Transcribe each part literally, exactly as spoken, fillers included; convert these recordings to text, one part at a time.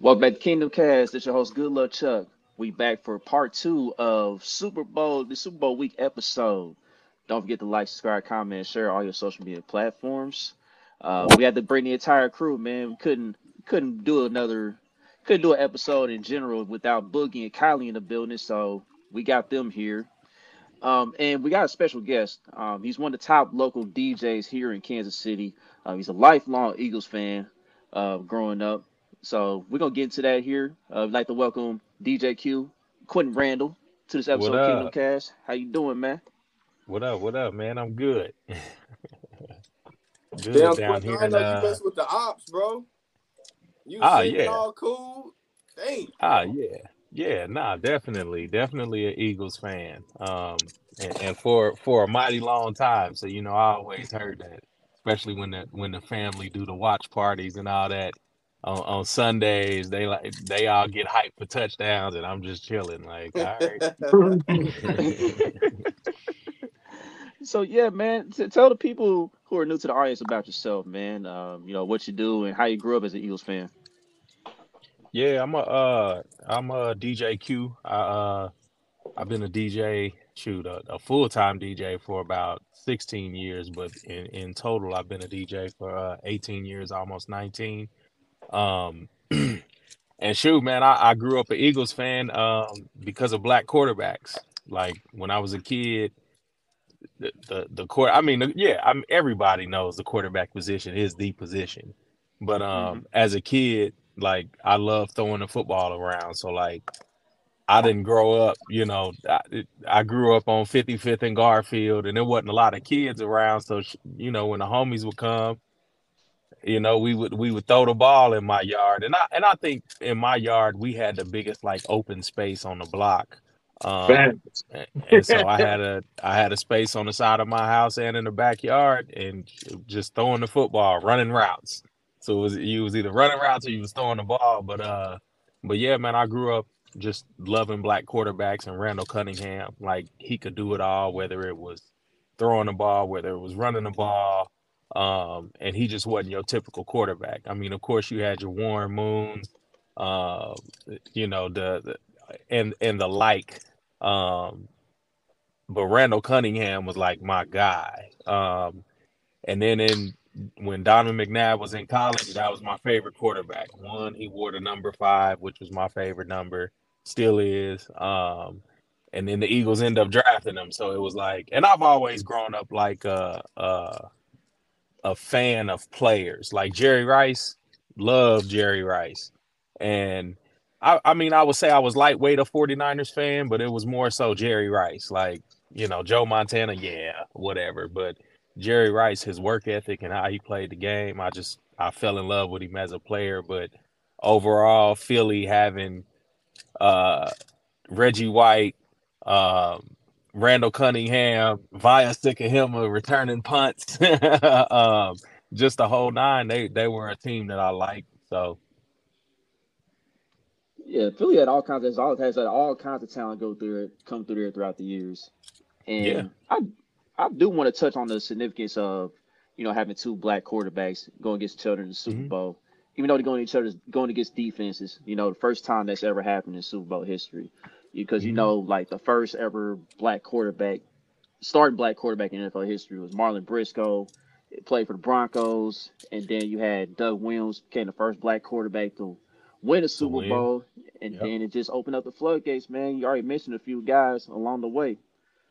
Welcome back to Kingdom Cast. It's your host, Good Luck Chuck. We back for part two of Super Bowl, the Super Bowl week episode. Don't forget to like, subscribe, comment, share all your social media platforms. Uh, we had to bring the entire crew, man. We couldn't couldn't do another couldn't do an episode in general without Boogie and Kylie in the building, so we got them here. Um, and we got a special guest. Um, he's one of the top local D Js here in Kansas City. Uh, he's a lifelong Eagles fan uh, growing up. So we're going to get into that here. Uh, I'd like to welcome D J Q, Quentin Randall, to this episode of Kingdom Cast. How you doing, man? What up, what up, man? I'm good. good Damn, down here. I know uh... you mess with the ops, bro. You ah, sitting yeah. all cool. Dang. Ah, yeah. Yeah, nah, definitely. Definitely an Eagles fan. Um, and, and for for a mighty long time. So, you know, I always heard that, especially when the when the family do the watch parties and all that on, on Sundays, they like they all get hyped for touchdowns and I'm just chilling. Like, all right. So yeah, man, t- tell the people who are new to the audience about yourself, man. Um, you know, what you do and how you grew up as an Eagles fan. Yeah, I'm a uh, I'm a D J Q. I, uh, I've been a D J, shoot, a, a full-time D J for about sixteen years, but in, in total, I've been a D J for uh, eighteen years, almost nineteen. Um, and shoot, man, I, I grew up an Eagles fan um, because of black quarterbacks. Like when I was a kid, the the, the court. I mean, yeah, I'm, everybody knows the quarterback position is the position, but um, mm-hmm. as a kid. Like, I love throwing the football around. So, like, I didn't grow up, you know, I, I grew up on fifty-fifth and Garfield, and there wasn't a lot of kids around. So, you know, when the homies would come, you know, we would we would throw the ball in my yard. And I and I think in my yard, we had the biggest, like, open space on the block. Um, and, and so I had a I had a space on the side of my house and in the backyard and just throwing the football, running routes. So it was, you was either running routes or you was throwing the ball. But, uh, but yeah, man, I grew up just loving black quarterbacks and Randall Cunningham. Like, he could do it all, whether it was throwing the ball, whether it was running the ball. Um, and he just wasn't your typical quarterback. I mean, of course, you had your Warren Moon, uh, you know, the, the and and the like. Um, but Randall Cunningham was, like, my guy. Um, and then in – when Donovan McNabb was in college, that was my favorite quarterback. One, he wore the number five, which was my favorite number, still is. Um, and then the Eagles end up drafting him. So it was like, and I've always grown up like a, a, a fan of players. Like Jerry Rice, loved Jerry Rice. And I, I mean, I would say I was lightweight a 49ers fan, but it was more so Jerry Rice. Like, you know, Joe Montana, yeah, whatever. But Jerry Rice, his work ethic and how he played the game, I just I fell in love with him as a player. But overall, Philly having uh, Reggie White, uh, Randall Cunningham, Via Sikahema returning punts, um, just the whole nine. They they were a team that I liked. So yeah, Philly had all kinds of all has had all kinds of talent go through it, come through there throughout the years, and yeah. I. I do want to touch on the significance of, you know, having two black quarterbacks going against each other in the Super mm-hmm. Bowl, even though they're going each other's going against defenses. You know, the first time that's ever happened in Super Bowl history, because mm-hmm. you know, like the first ever black quarterback, starting black quarterback in N F L history was Marlon Briscoe. He played for the Broncos, and then you had Doug Williams became the first black quarterback to win a Super win. Bowl, and yep. then it just opened up the floodgates. Man, you already mentioned a few guys along the way.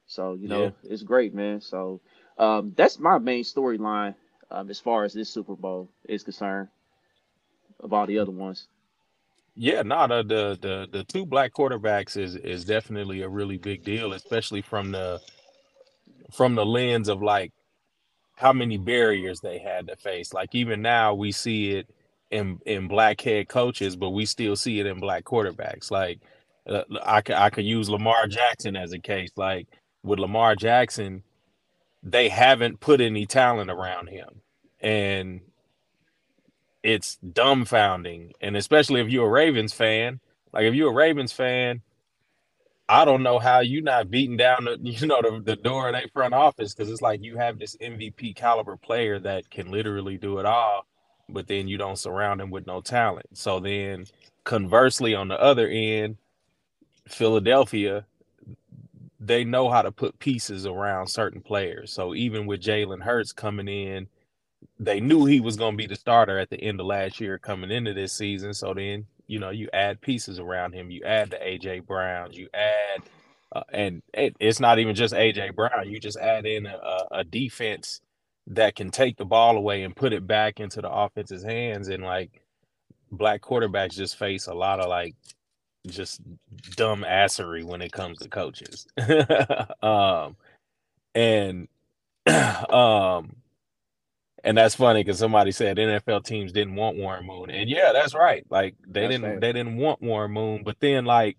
So, you know, yeah. it's great, man. So um, that's my main storyline um, as far as this Super Bowl is concerned of all the other ones. Yeah, no, the the the, the two black quarterbacks is, is definitely a really big deal, especially from the from the lens of, like, how many barriers they had to face. Like, even now we see it in, in black head coaches, but we still see it in black quarterbacks. Like, uh, I, I could use Lamar Jackson as a case. Like, with Lamar Jackson, they haven't put any talent around him. And it's dumbfounding. And especially if you're a Ravens fan, like if you're a Ravens fan, I don't know how you're not beating down the, you know, the, the door of their front office, because it's like you have this M V P caliber player that can literally do it all. but then you don't surround him with no talent. So then conversely, on the other end, Philadelphia, they know how to put pieces around certain players. So even with Jalen Hurts coming in, they knew he was going to be the starter at the end of last year coming into this season. So then, you know, you add pieces around him. You add the A J Browns. You add uh, – and it, it's not even just A J Brown. You just add in a, a defense that can take the ball away and put it back into the offense's hands. And, like, black quarterbacks just face a lot of, like, just dumb assery when it comes to coaches. um, and um, and that's funny because somebody said N F L teams didn't want Warren Moon, and yeah, that's right. Like they that's didn't, right. they didn't want Warren Moon, but then like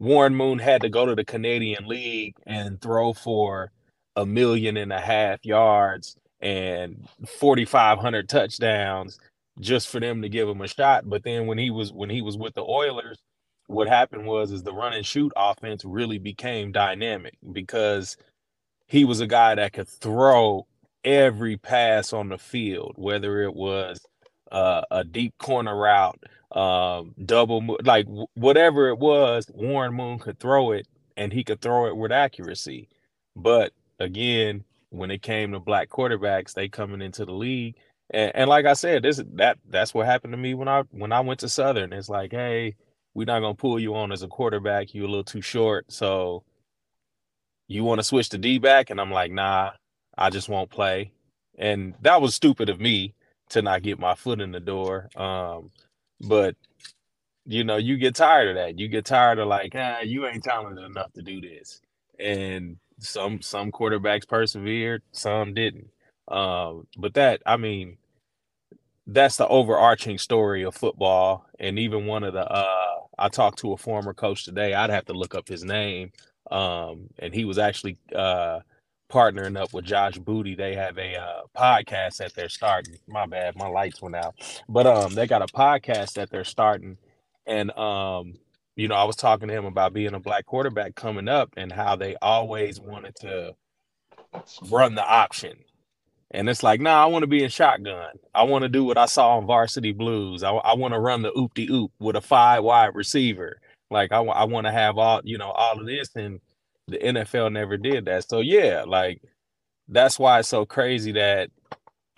Warren Moon had to go to the Canadian League and throw for a million and a half yards and forty-five hundred touchdowns just for them to give him a shot. But then when he was when he was with the Oilers, what happened was is the run and shoot offense really became dynamic because he was a guy that could throw every pass on the field, whether it was uh, a deep corner route, um, double, mo- like w- whatever it was, Warren Moon could throw it and he could throw it with accuracy. But again, when it came to black quarterbacks, they coming into the league. And, and like I said, this that that's what happened to me when I when I went to Southern. It's like, hey, we're not going to pull you on as a quarterback. You're a little too short. So you want to switch to D-back? And I'm like, nah, I just won't play. And that was stupid of me to not get my foot in the door. Um, but, you know, you get tired of that. You get tired of like, ah, you ain't talented enough to do this. And some some quarterbacks persevered, some didn't. Um, but that, I mean, that's the overarching story of football. And even one of the uh, – I talked to a former coach today. I'd have to look up his name. Um, and he was actually uh, partnering up with Josh Booty. They have a uh, podcast that they're starting. My bad. My lights went out. But um, they got a podcast that they're starting. And, um, you know, I was talking to him about being a black quarterback coming up and how they always wanted to run the option. And it's like, nah, I want to be in shotgun. I want to do what I saw on Varsity Blues. I, I want to run the oop-de-oop with a five wide receiver. Like, I, I want to have all, you know, all of this. And the N F L never did that. So, yeah, like, that's why it's so crazy that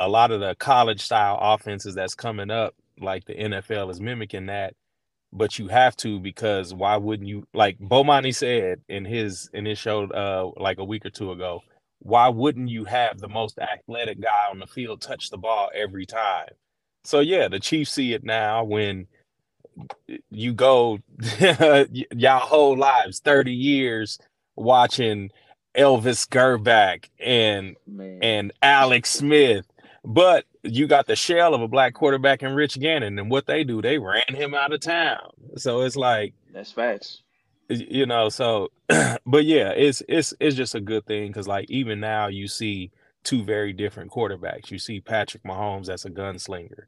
a lot of the college-style offenses that's coming up, like the N F L is mimicking that. But you have to because why wouldn't you? Like, Bomani said in his, in his show uh, like a week or two ago, why wouldn't you have the most athletic guy on the field touch the ball every time? So, yeah, the Chiefs see it now when you go y'all whole lives, thirty years watching Elvis Gerback and Man. and Alex Smith. But you got the shell of a black quarterback in Rich Gannon, and what they do, they ran him out of town. So it's like – that's facts. You know, so, but yeah, it's it's it's just a good thing because, like, even now you see two very different quarterbacks. You see Patrick Mahomes as a gunslinger.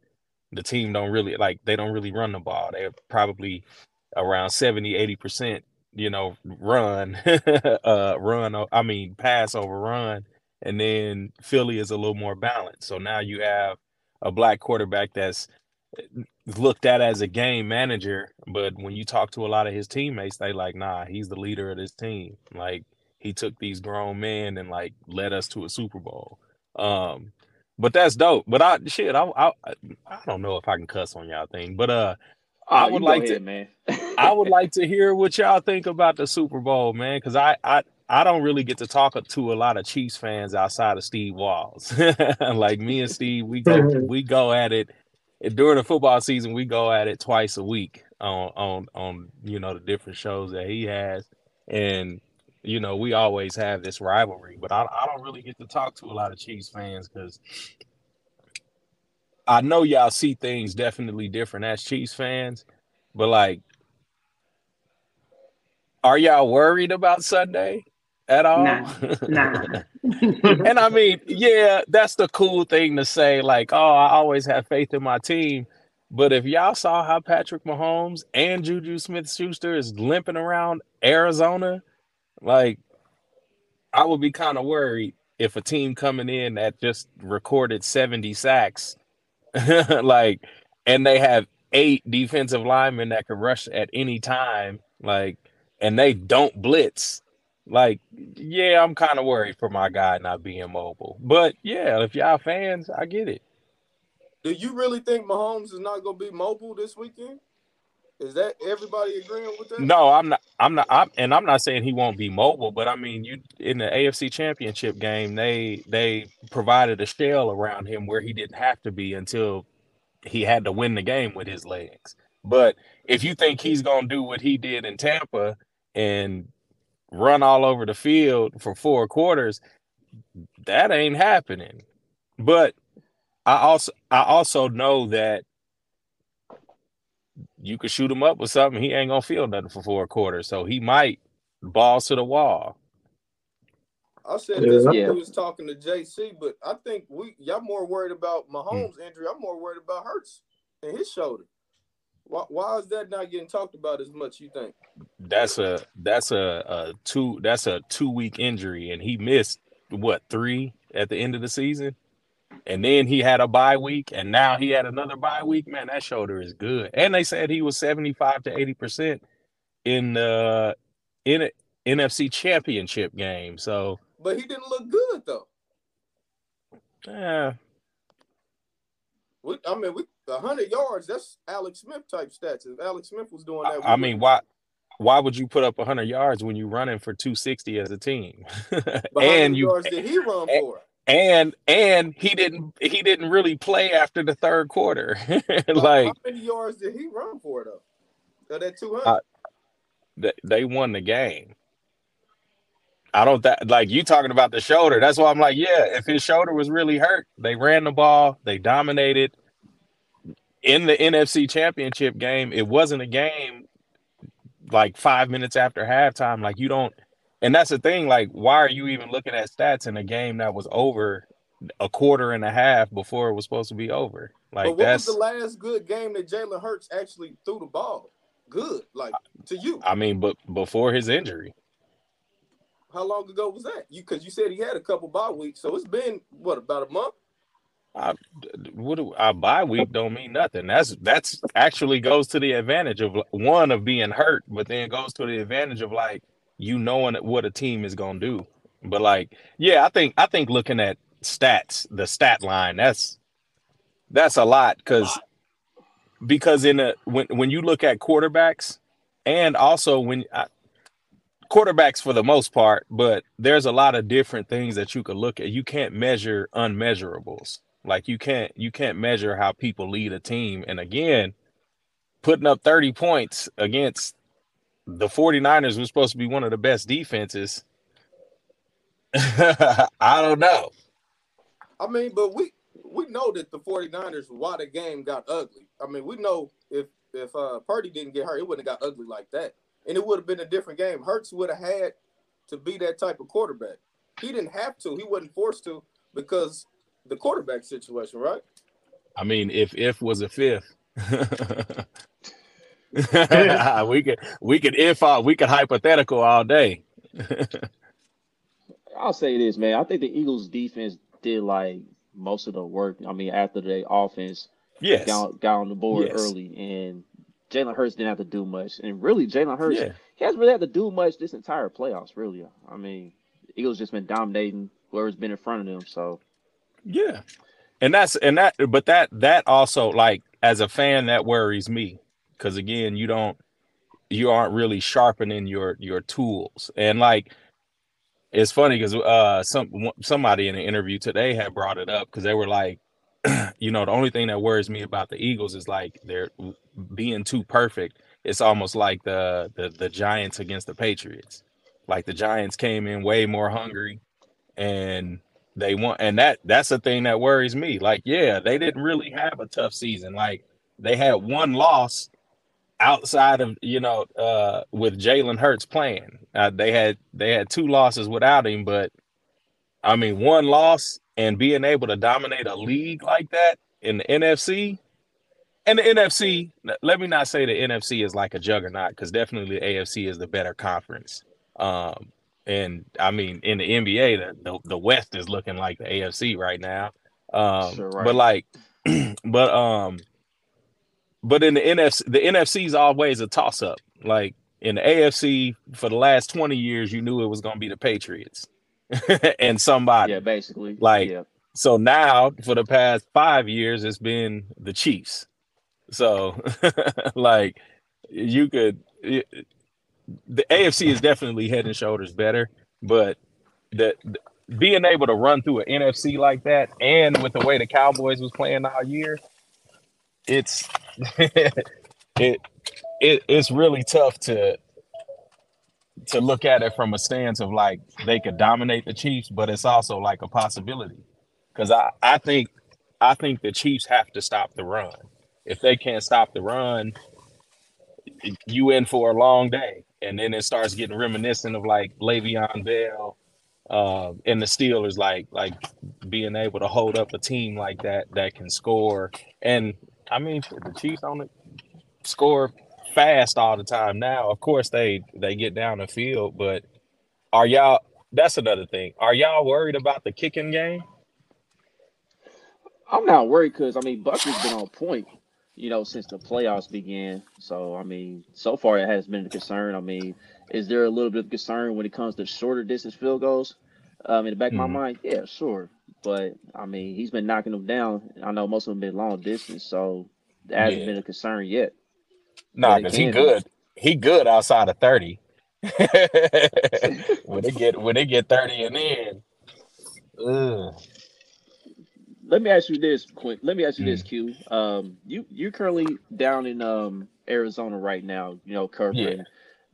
The team don't really, like, they don't really run the ball. They're probably around seventy, eighty percent, you know, run, uh, run, I mean, pass over run. And then Philly is a little more balanced. So now you have a black quarterback that's looked at as a game manager, but when you talk to a lot of his teammates, they like, nah, he's the leader of this team. Like, he took these grown men and like led us to a Super Bowl. Um, but that's dope. But I shit, I I, I don't know if I can cuss on y'all thing, but uh, no, I would like ahead, to, man. I would like to hear what y'all think about the Super Bowl, man, because I, I I don't really get to talk to a lot of Chiefs fans outside of Steve Walls. Like me and Steve, we go we go at it. During the football season, we go at it twice a week on, on, on, you know, the different shows that he has. And, you know, we always have this rivalry. But I, I don't really get to talk to a lot of Chiefs fans because I know y'all see things definitely different as Chiefs fans. But, like, are y'all worried about Sunday at all? Nah. nah. And I mean, yeah, that's the cool thing to say, like, oh, I always have faith in my team. But if y'all saw how Patrick Mahomes and Juju Smith-Schuster is limping around Arizona, like, I would be kind of worried if a team coming in that just recorded seventy sacks Like, and they have eight defensive linemen that can rush at any time. Like, and they don't blitz. Like, yeah, I'm kind of worried for my guy not being mobile. But, yeah, if y'all fans, I get it. Do you really think Mahomes is not going to be mobile this weekend? Is that everybody agreeing with that? No, I'm not. I'm not. I'm, and I'm not saying he won't be mobile, but I mean, you in the A F C Championship game, they they provided a shell around him where he didn't have to be until he had to win the game with his legs. But if you think he's going to do what he did in Tampa and run all over the field for four quarters, that ain't happening. But I also I also know that you could shoot him up with something, he ain't going to feel nothing for four quarters. So he might balls to the wall. I said this when yeah. we was talking to J C, but I think we y'all more worried about Mahomes' mm. injury. I'm more worried about Hurts and his shoulder. Why, why is that not getting talked about as much, you think? That's a that's a, a two that's a two week injury, and he missed what, three at the end of the season? And then he had a bye week, and now he had another bye week. Man, that shoulder is good. And they said he was seventy-five to eighty percent in the in N F C Championship game. So, but he didn't look good though. Yeah, we, I mean, we one hundred yards. That's Alex Smith type stats. If Alex Smith was doing that, I, I mean, why? Why would you put up one hundred yards when you're running for two sixty as a team? And you yards did he run and, for? And and he didn't he didn't really play after the third quarter. Like, how many yards did he run for though? So that two hundred. Uh, th- they won the game. I don't th- like you talking about the shoulder. That's why I'm like, yeah. If his shoulder was really hurt, they ran the ball. They dominated in the N F C Championship game. It wasn't a game like five minutes after halftime. Like you don't. And that's the thing, like, why are you even looking at stats in a game that was over a quarter and a half before it was supposed to be over? Like, but what that's, was the last good game that Jalen Hurts actually threw the ball? Good, like, to you. I mean, but before his injury. How long ago was that? You Because you said he had a couple bye weeks, so it's been, what, about a month? I, what do, a bye week don't mean nothing. That's that's actually goes to the advantage of, one, of being hurt, but then goes to the advantage of, like, you knowing what a team is going to do. But, like, yeah, I think I think looking at stats, the stat line, that's that's a lot because because in a, when, when you look at quarterbacks and also when I, quarterbacks for the most part, but there's a lot of different things that you could look at. You can't measure unmeasurables. Like you can't you can't measure how people lead a team. And, again, putting up thirty points against – the 49ers were supposed to be one of the best defenses. I don't know. I mean, but we we know that the 49ers, why the game got ugly. I mean, we know if, if uh, Purdy didn't get hurt, it wouldn't have got ugly like that. And it would have been a different game. Hurts would have had to be that type of quarterback. He didn't have to. He wasn't forced to because the quarterback situation, right? I mean, if if was a fifth. we could we could if all, we could hypothetical all day. I'll say this, man. I think the Eagles defense did like most of the work. I mean, after the offense yes. got, got on the board yes. early, and Jalen Hurts didn't have to do much. And really, Jalen Hurts yeah. he hasn't really had to do much this entire playoffs. Really, I mean, the Eagles just been dominating whoever's been in front of them. So yeah, and that's and that, but that that also like as a fan that worries me. Because again, you don't, you aren't really sharpening your your tools. And like, it's funny because uh, some somebody in an interview today had brought it up because they were like, you know, the only thing that worries me about the Eagles is like they're being too perfect. It's almost like the the, the Giants against the Patriots. Like the Giants came in way more hungry, and they won. And that that's the thing that worries me. Like, yeah, they didn't really have a tough season. Like they had one loss. Outside of, you know, uh, with Jalen Hurts playing, uh, they had they had two losses without him. But, I mean, one loss and being able to dominate a league like that in the N F C. And the N F C, let me not say the N F C is like a juggernaut because definitely the A F C is the better conference. Um, and, I mean, in the N B A, the, the, the West is looking like the A F C right now. Um, sure, right. But, like, But um, but in the N F C, the N F C is always a toss-up. Like in the A F C, for the last twenty years, you knew it was going to be the Patriots and somebody. Yeah, basically. Like yeah. So now, for the past five years, it's been the Chiefs. So, like, you could it, the A F C is definitely head and shoulders better, but the, the being able to run through an N F C like that, and with the way the Cowboys was playing all year, it's it, it it's really tough to to look at it from a stance of like they could dominate the Chiefs, but it's also like a possibility because I, I think I think the Chiefs have to stop the run. If they can't stop the run, you in for a long day. And then it starts getting reminiscent of like Le'Veon Bell uh, and the Steelers, like like being able to hold up a team like that that can score. And I mean, the Chiefs don't score fast all the time now. Of course, they they get down the field, but are y'all? That's another thing. Are y'all worried about the kicking game? I'm not worried because I mean, Buckley's been on point, you know, since the playoffs began. So, I mean, so far it has been a concern. I mean, is there a little bit of concern when it comes to shorter distance field goals? Um, in the back mm-hmm. of my mind, yeah, sure. But, I mean, he's been knocking them down. I know most of them been long distance, so that hasn't yeah. been a concern yet. No, nah, because he good. He good outside of thirty. when they get when they get thirty and in, ugh. Let me ask you this, Quint. Let me ask you this, Q. Um, you you're currently down in um, Arizona right now. You know, covering yeah.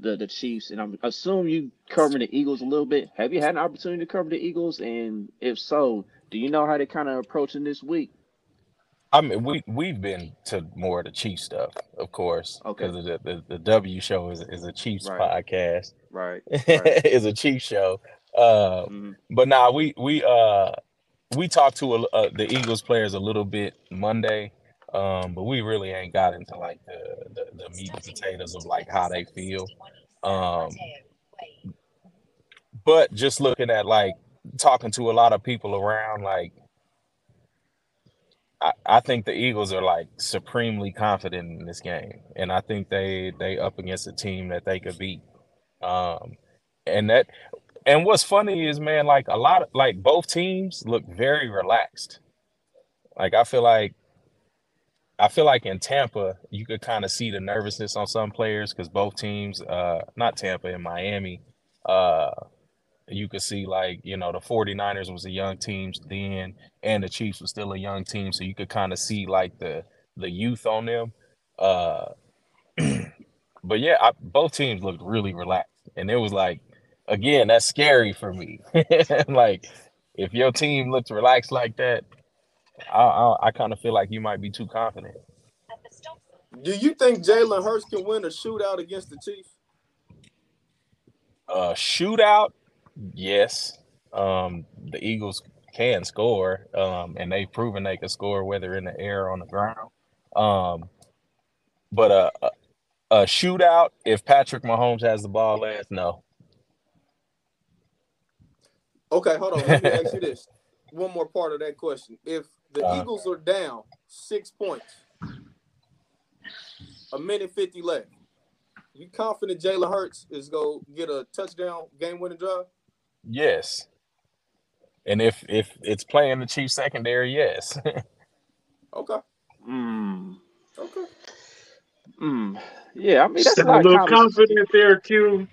the, the Chiefs, and I'm assume you covering the Eagles a little bit. Have you had an opportunity to cover the Eagles? And if so, do you know how they're kind of approaching this week? I mean, we we've been to more of the Chiefs stuff, of course, because okay. the, the the W show is is a Chiefs right. podcast, right? right. It's a Chiefs show. Uh, mm-hmm. But nah, we we uh. We talked to a, uh, the Eagles players a little bit Monday, um, but we really ain't got into like the, the, the meat and potatoes of like how they feel. Um, but just looking at like talking to a lot of people around, like I, I think the Eagles are like supremely confident in this game, and I think they they up against a team that they could beat, um, and that. And what's funny is, man, like a lot of like both teams look very relaxed. Like I feel like I feel like in Tampa, you could kind of see the nervousness on some players because both teams, uh, not Tampa and Miami, uh, you could see like, you know, the 49ers was a young team then and the Chiefs was still a young team. So you could kind of see like the the youth on them. Uh, but, yeah, I, both teams looked really relaxed. And it was like, again, that's scary for me. Like, if your team looks relaxed like that, I I, I kind of feel like you might be too confident. Do you think Jalen Hurts can win a shootout against the Chiefs? A shootout? Yes. Um, the Eagles can score, um, and they've proven they can score whether in the air or on the ground. Um, but a, a, a shootout, if Patrick Mahomes has the ball last, no. Okay, hold on. Let me ask you this. One more part of that question. If the uh, Eagles are down six points, a minute fifty left, you confident Jalen Hurts is going to get a touchdown game-winning drive? Yes. And if if it's playing the Chiefs secondary, yes. Okay. Mm. Okay. Mm. Yeah, I mean, that's sound a little confidence. confident there, Q.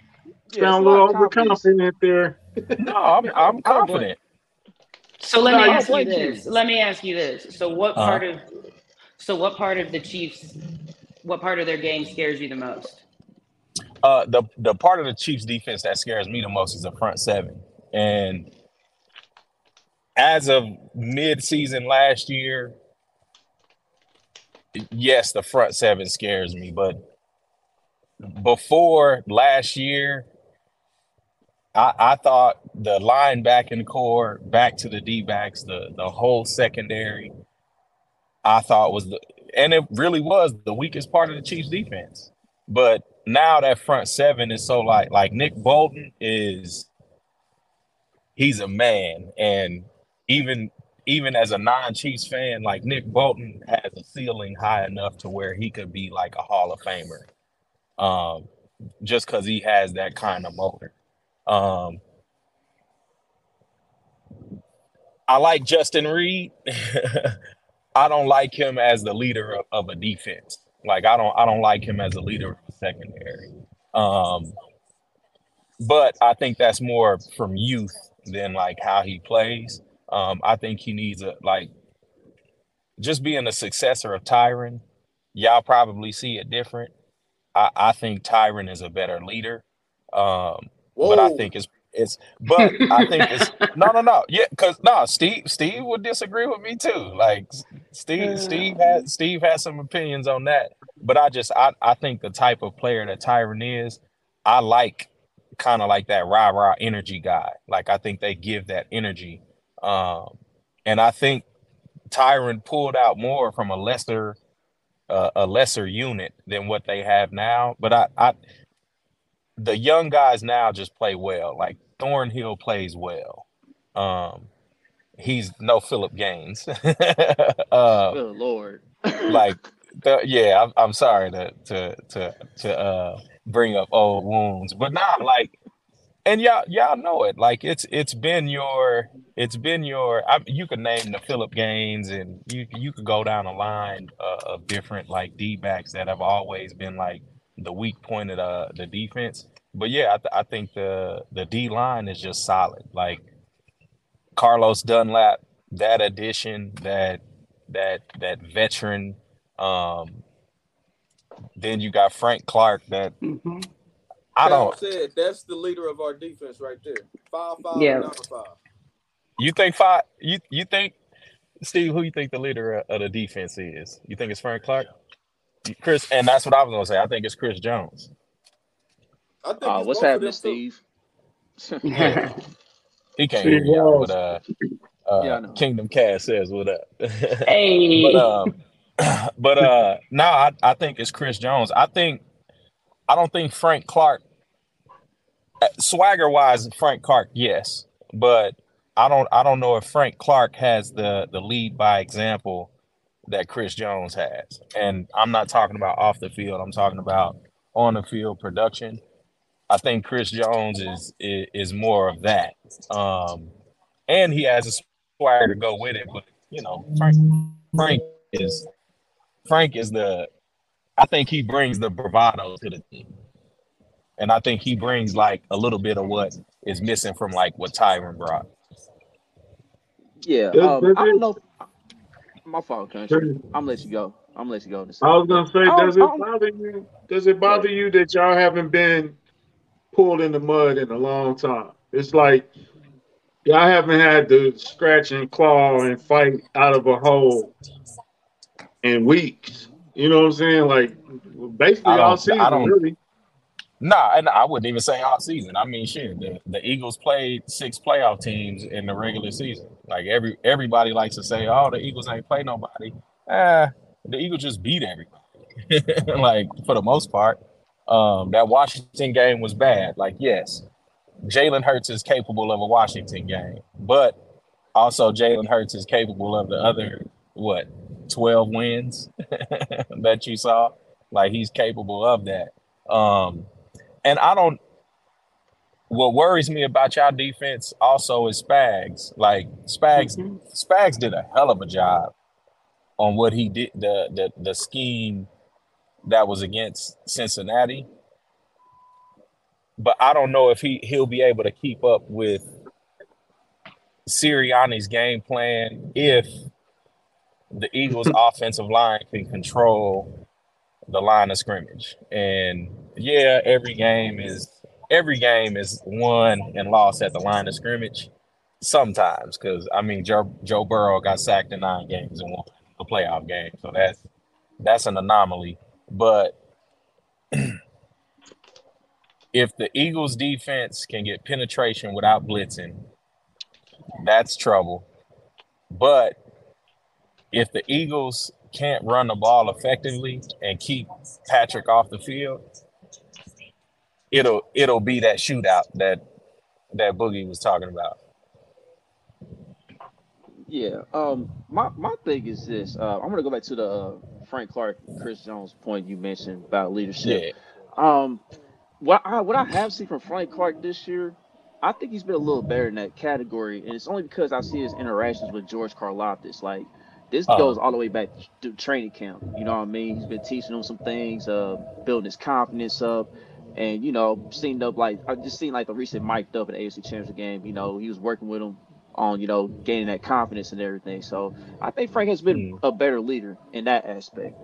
Yeah, sound a little overconfident there. No, I'm I'm confident. So let me ask you this. Let me ask you this. So what part uh, of so what part of the Chiefs, what part of their game scares you the most? Uh, the the part of the Chiefs defense that scares me the most is the front seven. And as of mid-season last year, yes, the front seven scares me. But before last year, I, I thought the linebacking core, back to the D-backs, the, the whole secondary, I thought was the – and it really was the weakest part of the Chiefs' defense. But now that front seven is so light. Like Nick Bolton is – he's a man. And even even as a non-Chiefs fan, like Nick Bolton has a ceiling high enough to where he could be like a Hall of Famer, um, just because he has that kind of motor. Um, I like Justin Reed. I don't like him as the leader of, of a defense. Like I don't, I don't like him as a leader of a secondary. Um, but I think that's more from youth than like how he plays. Um, I think he needs a like just being a successor of Tyrann. Y'all probably see it different. I, I think Tyrann is a better leader, um, but I think it's it's. But I think it's no, no, no. Yeah, because no, Steve Steve would disagree with me too. Like Steve Steve has Steve has some opinions on that. But I just I I think the type of player that Tyrann is, I like kind of like that rah rah energy guy. Like I think they give that energy. Um, and I think Tyrann pulled out more from a lesser, uh, a lesser unit than what they have now. But I, I, the young guys now just play well. Like Thornhill plays well. Um, he's no Phillip Gaines. uh, oh Lord! Like, the, yeah, I'm, I'm sorry to to to to uh, bring up old wounds, but nah, like. And y'all, y'all know it. Like it's it's been your, it's been your. I, you could name the Phillip Gaines, and you you could go down a line uh, of different like D backs that have always been like the weak point of the, the defense. But yeah, I, th- I think the the D line is just solid. Like Carlos Dunlap, that addition, that that that veteran. Um, then you got Frank Clark. That. Mm-hmm. I don't. Said, that's the leader of our defense right there. Five, five, yeah. Number five. You think five? You you think, Steve? Who you think the leader of, of the defense is? You think it's Frank Clark, Chris? And that's what I was gonna say. I think it's Chris Jones. I think. Uh, what's happening, Steve? Yeah. He can't hear y'all, but uh, uh yeah, Kingdom Cast says what up. Hey. But um, but uh, no, I I think it's Chris Jones. I think. I don't think Frank Clark, swagger-wise, Frank Clark, yes, but I don't. I don't know if Frank Clark has the the lead by example that Chris Jones has. And I'm not talking about off the field. I'm talking about on the field production. I think Chris Jones is is, is more of that, um, and he has a swagger to go with it. But you know, Frank Frank is Frank is the. I think he brings the bravado to the team. And I think he brings, like, a little bit of what is missing from, like, what Tyrann brought. Yeah. Um, I don't know. My fault, country. I'm going to let you go. I'm going to let you go. I was going to say, does it bother you? Does it bother you that y'all haven't been pulled in the mud in a long time? It's like y'all haven't had to scratch and claw and fight out of a hole in weeks. You know what I'm saying? Like, basically all season, I don't, really. Nah, and I wouldn't even say all season. I mean, shit, the, the Eagles played six playoff teams in the regular season. Like, every everybody likes to say, oh, the Eagles ain't play nobody. Ah, the Eagles just beat everybody, like, for the most part. Um, that Washington game was bad. Like, yes, Jalen Hurts is capable of a Washington game, but also Jalen Hurts is capable of the other, what, twelve wins that you saw. Like, he's capable of that. Um, and I don't – what worries me about y'all defense also is Spags. Like, Spags mm-hmm. Spags did a hell of a job on what he did, the, the, the scheme that was against Cincinnati. But I don't know if he, he'll be able to keep up with Sirianni's game plan if – the Eagles' offensive line can control the line of scrimmage. And yeah, every game is every game is won and lost at the line of scrimmage sometimes, because I mean Joe, Joe Burrow got sacked in nine games and won a playoff game, so that's that's an anomaly. But if the Eagles' defense can get penetration without blitzing, that's trouble. But if the Eagles can't run the ball effectively and keep Patrick off the field, it'll it'll be that shootout that that Boogie was talking about. Yeah. Um. My, my thing is this. Uh, I'm gonna go back to the uh, Frank Clark, Chris Jones point you mentioned about leadership. Yeah. Um. What I what I have seen from Frank Clark this year, I think he's been a little better in that category, and it's only because I see his interactions with George Karlaftis. Like this uh, goes all the way back to training camp. You know what I mean? He's been teaching him some things, uh, building his confidence up. And, you know, seen up like I just seen like the recent Mike Duff at the A F C Championship game. You know, he was working with him on, you know, gaining that confidence and everything. So I think Frank has been mm. a better leader in that aspect,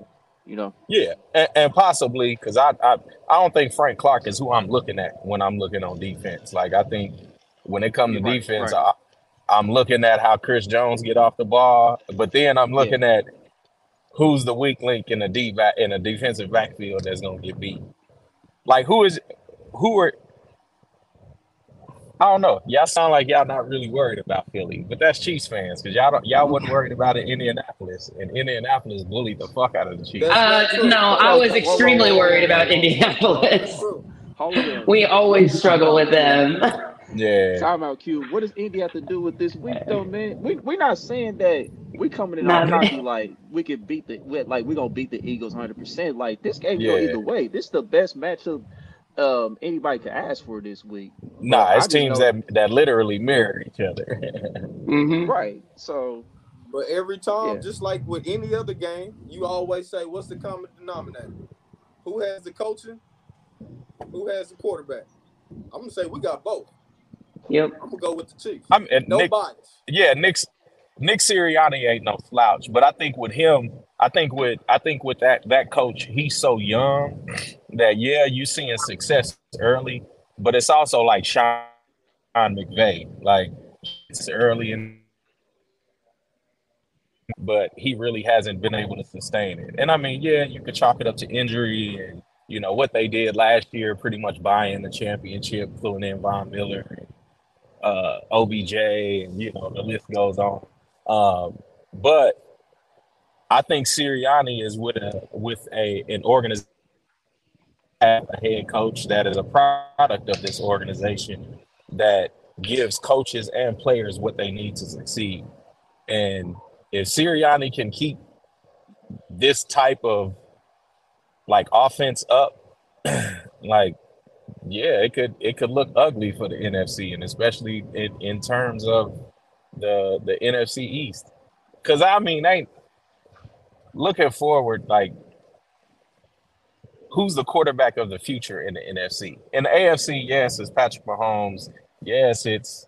you know. Yeah, and, and possibly because I, I I don't think Frank Clark is who I'm looking at when I'm looking on defense. Like I think when it comes yeah, to right, defense, right. I, I'm looking at how Chris Jones get off the ball, but then I'm looking yeah. at who's the weak link in a D back in a defensive backfield that's gonna get beat. Like, who is – who are – I don't know. Y'all sound like y'all not really worried about Philly, but that's Chiefs fans because y'all don't, y'all wasn't worried about it in Indianapolis, and Indianapolis bullied the fuck out of the Chiefs. Uh, no, I was extremely worried about Indianapolis. We always struggle with them. Yeah. Time out, Q. What does Indy have to do with this week, though, man? We we're not saying that we coming in our cocky like we can beat the like we gonna beat the Eagles one hundred percent. Like this game yeah. go either way. This is the best matchup um, anybody could ask for this week. Nah, like, it's teams know. that that literally mirror each other. mm-hmm. Right. So, but every time, yeah. just like with any other game, you always say, "What's the common denominator? Who has the coaching? Who has the quarterback?" I'm gonna say we got both. Yep. I'm gonna go with the Chiefs. I'm no Nick, bias. Yeah, Nick's Nick Sirianni ain't no slouch, but I think with him, I think with I think with that that coach, he's so young that yeah, you seeing success early, but it's also like Sean McVay, like it's early in, but he really hasn't been able to sustain it. And I mean, yeah, you could chalk it up to injury and you know what they did last year, pretty much buying the championship, fluent in Von Miller. And, Uh, O B J, and you know the list goes on. Um, but I think Sirianni is with a with a an organization, a head coach that is a product of this organization that gives coaches and players what they need to succeed. And if Sirianni can keep this type of like offense up, like. Yeah, it could it could look ugly for the N F C, and especially in, in terms of the the N F C East. Because, I mean, ain't looking forward, like, who's the quarterback of the future in the N F C? In the A F C, yes, it's Patrick Mahomes. Yes, it's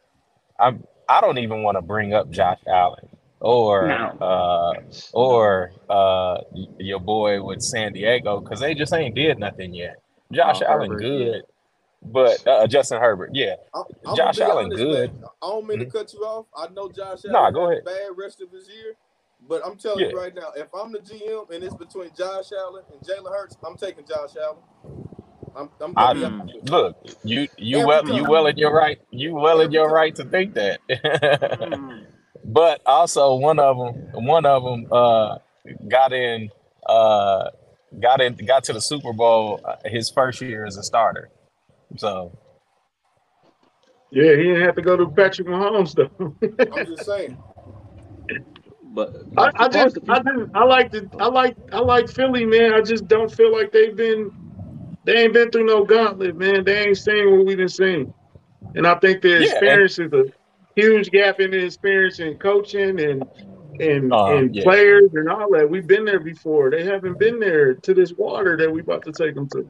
I'm, I don't even want to bring up Josh Allen or no. uh, or uh, your boy with San Diego because they just ain't did nothing yet. Josh oh, Allen Herbert, good. Yeah. But uh, Justin Herbert, yeah. I'm, I'm Josh Allen honest, good. Man. I don't mean mm-hmm. to cut you off. I know Josh Allen nah, go ahead. Bad rest of his year, but I'm telling yeah. you right now, if I'm the G M and it's between Josh Allen and Jalen Hurts, I'm taking Josh Allen. I'm, I'm I, mm, look, you you Every well time. you well in your right you well in your right to think that. mm. But also one of them one of them uh, got in uh, Got in, got to the Super Bowl uh, his first year as a starter. So, yeah, he didn't have to go to Patrick Mahomes though. I'm just saying. But I, I just, I didn't, I like the, I like, I like Philly, man. I just don't feel like they've been, they ain't been through no gauntlet, man. They ain't seen what we've been seeing, and I think the experience yeah, and- is a huge gap in the experience in coaching and. And, um, and yeah. players and all that. We've been there before. They haven't been there to this water that we about to take them to.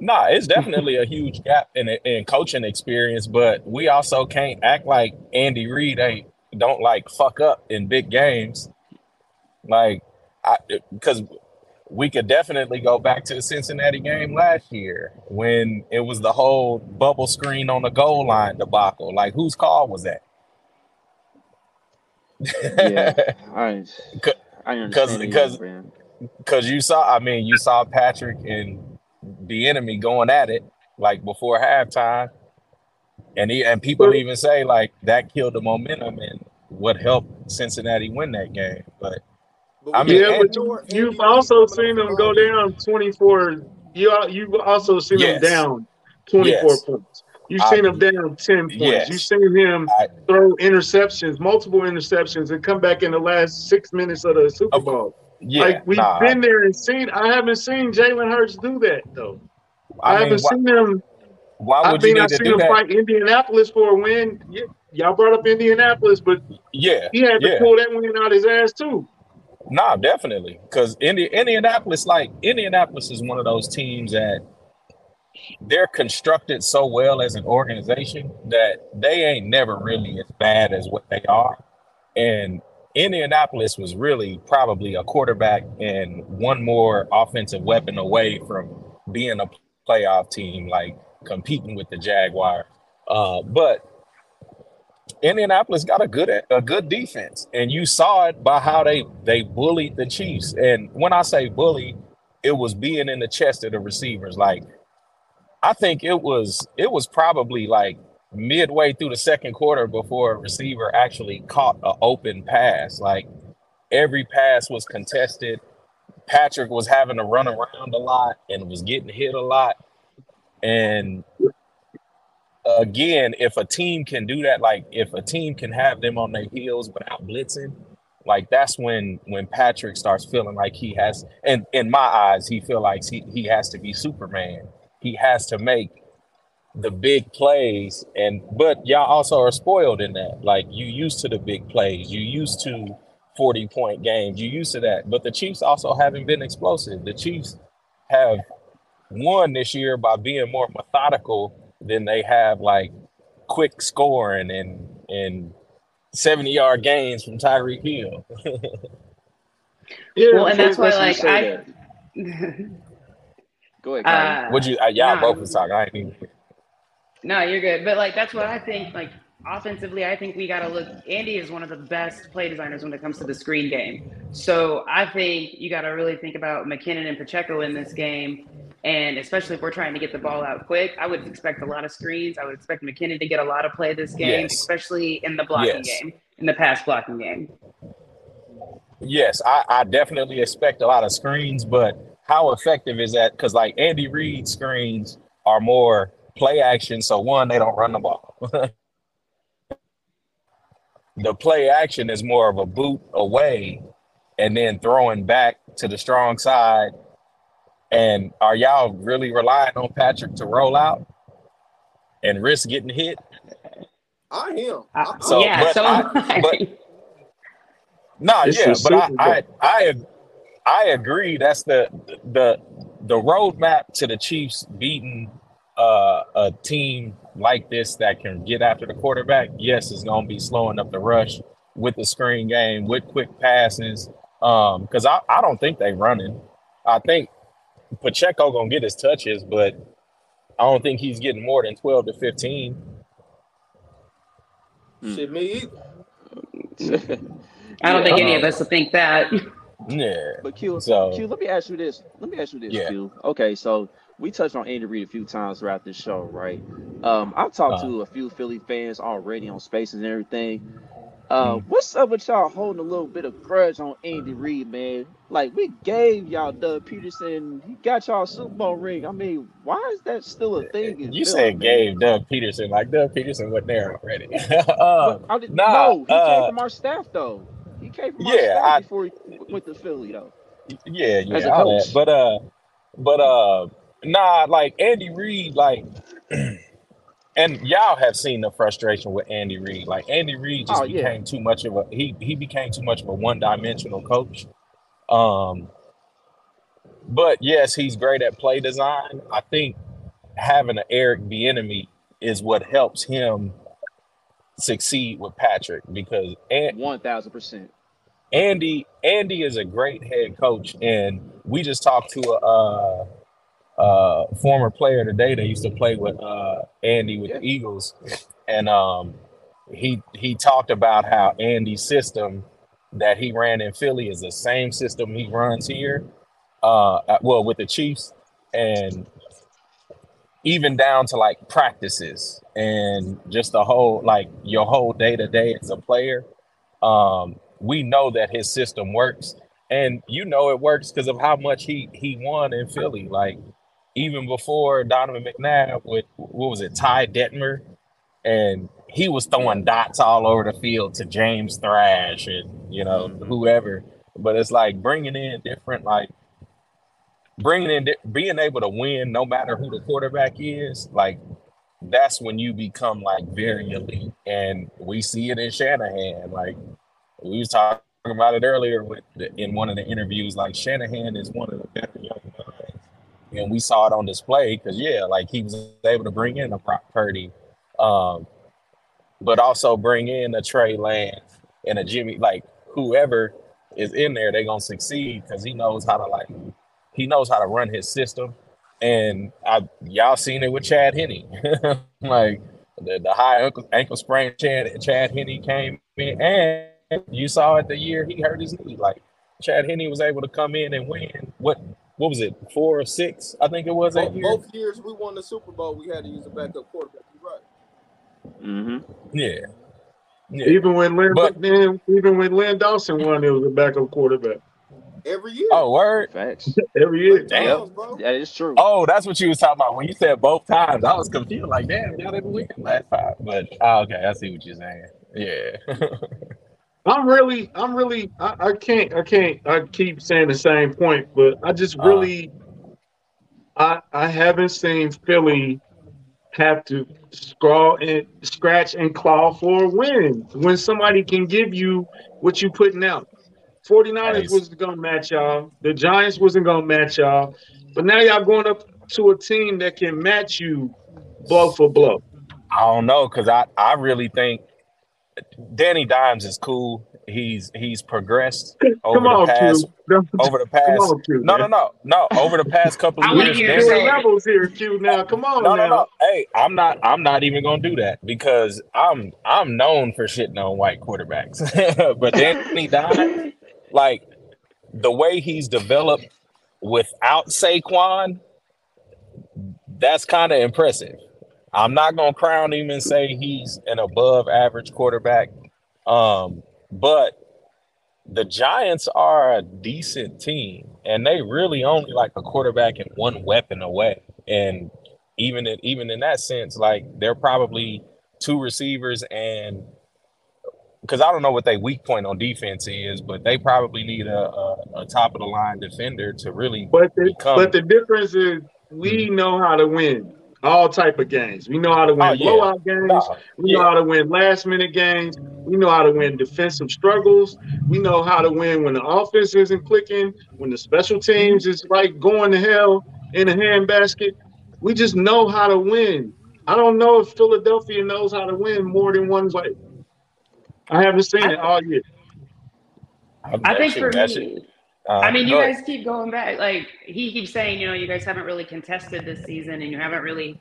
Nah, it's definitely a huge gap in in coaching experience, but we also can't act like Andy Reid ain't don't like fuck up in big games. Like, I because we could definitely go back to the Cincinnati game last year when it was the whole bubble screen on the goal line debacle. Like, whose call was that? yeah, I, I understand because because you saw, I mean, you saw Patrick and the enemy going at it like before halftime, and he and people even say like that killed the momentum and what helped Cincinnati win that game. But, but I mean, yeah, and, but you've also seen them go down twenty four. You you've also seen yes. them down twenty four yes. points. You've seen I, him down ten points. Yes. You've seen him I, throw interceptions, multiple interceptions, and come back in the last six minutes of the Super Bowl. Yeah, like, we've nah. been there and seen. I haven't seen Jalen Hurts do that, though. I, I mean, haven't why, seen him. Why would I mean, you need I've to seen do him that? fight Indianapolis for a win. Yeah, y'all brought up Indianapolis, but yeah, he had to yeah. pull that win out his ass, too. Nah, definitely. Because Indi- Indianapolis, like, Indianapolis is one of those teams that they're constructed so well as an organization that they ain't never really as bad as what they are. And Indianapolis was really probably a quarterback and one more offensive weapon away from being a playoff team, like competing with the Jaguars. Uh, but Indianapolis got a good a good defense, and you saw it by how they, they bullied the Chiefs. And when I say bully, it was being in the chest of the receivers. Like, I think it was it was probably like midway through the second quarter before a receiver actually caught an open pass. Like, every pass was contested. Patrick was having to run around a lot and was getting hit a lot. And again, if a team can do that, like if a team can have them on their heels without blitzing, like that's when when Patrick starts feeling like he has, and in my eyes, he feels like he, he has to be Superman. He has to make the big plays, and but y'all also are spoiled in that. Like, you used to the big plays, you used to forty-point games, you used to that. But the Chiefs also haven't been explosive. The Chiefs have won this year by being more methodical than they have, like, quick scoring and and seventy-yard gains from Tyreek Hill. yeah, well, and that's why, like, I. Go ahead. Uh, Would you? Uh, y'all nah, both was talking. I ain't even. No, you're good. But like, that's what I think. Like, offensively, I think we got to look. Andy is one of the best play designers when it comes to the screen game. So I think you got to really think about McKinnon and Pacheco in this game. And especially if we're trying to get the ball out quick, I would expect a lot of screens. I would expect McKinnon to get a lot of play this game, yes. especially in the blocking yes. game, in the pass blocking game. Yes, I, I definitely expect a lot of screens, but how effective is that? Because, like, Andy Reid's screens are more play action. So, one, they don't run the ball. The play action is more of a boot away and then throwing back to the strong side. And are y'all really relying on Patrick to roll out and risk getting hit? I am. I, so, yeah, but so am I. But, nah, this yeah, but I, I, I I agree. That's the the the roadmap to the Chiefs beating uh, a team like this that can get after the quarterback. Yes, it's going to be slowing up the rush with the screen game, with quick passes, because um, I, I don't think they're running. I think Pacheco going to get his touches, but I don't think he's getting more than twelve to fifteen. Hmm. Shit, me either. I don't yeah, think any um, of us will think that. Yeah. But Q, so, Q, let me ask you this. Let me ask you this, yeah. Q. Okay, so we touched on Andy Reid a few times throughout this show, right? Um, I've talked uh, to a few Philly fans already on Spaces and everything. Uh, mm-hmm. What's up with y'all holding a little bit of grudge on Andy Reid, man? Like, we gave y'all Doug Peterson. He got y'all Super Bowl ring. I mean, why is that still a thing? In you Philly, said man? Gave Doug Peterson. Like, Doug Peterson wasn't there already. um, I did, nah, no, he uh, came from our staff, though. He came from yeah, I, before he went to Philly, though. Yeah, yeah, all that. But uh, but uh, nah, like Andy Reid, like, and y'all have seen the frustration with Andy Reid. Like, Andy Reid just oh, yeah. became too much of a he he became too much of a one-dimensional coach. Um, but yes, he's great at play design. I think having an Eric Bieniemy is what helps him succeed with Patrick, because one thousand percent Andy Andy is a great head coach, and we just talked to a uh, uh, former player today that used to play with uh, Andy with yeah. the Eagles, and um, he he talked about how Andy's system that he ran in Philly is the same system he runs here, uh, well with the Chiefs, and even down to like practices and just the whole, like your whole day to day as a player. Um, we know that his system works, and you know, it works because of how much he, he won in Philly. Like, even before Donovan McNabb with, what was it, Ty Detmer? And he was throwing dots all over the field to James Thrash and, you know, mm-hmm. whoever. But it's like bringing in different, like, bringing in, being able to win no matter who the quarterback is, like, that's when you become, like, very elite. And we see it in Shanahan. Like, we was talking about it earlier with the, in one of the interviews, like, Shanahan is one of the better young guys. And we saw it on display because, yeah, like, he was able to bring in a Brock Purdy, um, but also bring in a Trey Lance and a Jimmy, like, whoever is in there, they're going to succeed because he knows how to, like, he knows how to run his system. And I, y'all seen it with Chad Henne. Like, the, the high ankle, ankle sprain Chad, Chad Henne came in, and you saw it the year he hurt his knee. Like, Chad Henne was able to come in and win. What what was it, four or six, I think it was that year? Both years we won the Super Bowl, we had to use a backup quarterback. You're right. Mm-hmm. Yeah. yeah. Even when Lynn, but, then, even when Lynn Dawson won, it was a backup quarterback. Every year. Oh, word. Facts. Every year. Damn. Damn. That is true. Oh, that's what you was talking about. When you said both times, I was confused. Like, damn, y'all didn't win last time. But, oh, okay, I see what you're saying. Yeah. I'm really, I'm really, I, I can't, I can't, I keep saying the same point, but I just really, uh, I, I haven't seen Philly have to scrawl and scratch and claw for a win when somebody can give you what you're putting out. forty-niners wasn't going to match y'all. The Giants wasn't going to match y'all. But now y'all going up to a team that can match you blow for blow. I don't know, because I, I really think Danny Dimes is cool. He's he's progressed over on, the past – over the past – no, no, no. No, over the past couple of years. There's levels here, Q, now. Come on no, now. No, no, Hey, I'm not, I'm not even going to do that because I'm, I'm known for shitting on white quarterbacks. But Danny Dimes – like, the way he's developed without Saquon, that's kind of impressive. I'm not going to crown him and say he's an above-average quarterback. Um, but the Giants are a decent team, and they really only like a quarterback and one weapon away. And even in, even in that sense, like, they're probably two receivers and – because I don't know what their weak point on defense is, but they probably need a, a, a top-of-the-line defender to really but the, become. But the difference is we know how to win all type of games. We know how to win oh, yeah. blowout games. No. We yeah. know how to win last-minute games. We know how to win defensive struggles. We know how to win when the offense isn't clicking, when the special teams is like going to hell in a handbasket. We just know how to win. I don't know if Philadelphia knows how to win more than one way. I haven't seen I, it all year. I think for me, uh, I mean, you guys ahead. keep going back. Like, he keeps saying, you know, you guys haven't really contested this season and you haven't really,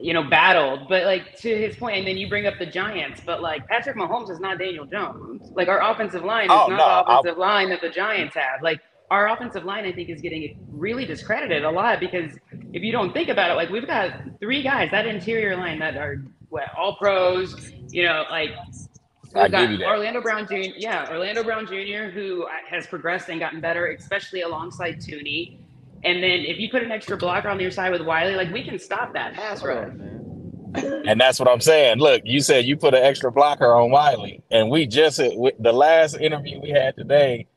you know, battled. But, like, to his point, and then you bring up the Giants. But, like, Patrick Mahomes is not Daniel Jones. Like, our offensive line is oh, not no, the offensive I'll... line that the Giants have. Like, our offensive line, I think, is getting really discredited a lot because if you don't think about it, like, we've got three guys, that interior line, that are, what, all pros, you know, like – We've got Orlando Brown Junior Yeah, Orlando Brown Junior, who has progressed and gotten better, especially alongside Tooney. And then if you put an extra blocker on your side with Wiley, like, we can stop that pass rush. And that's what I'm saying. Look, you said you put an extra blocker on Wiley, and we just the last interview we had today,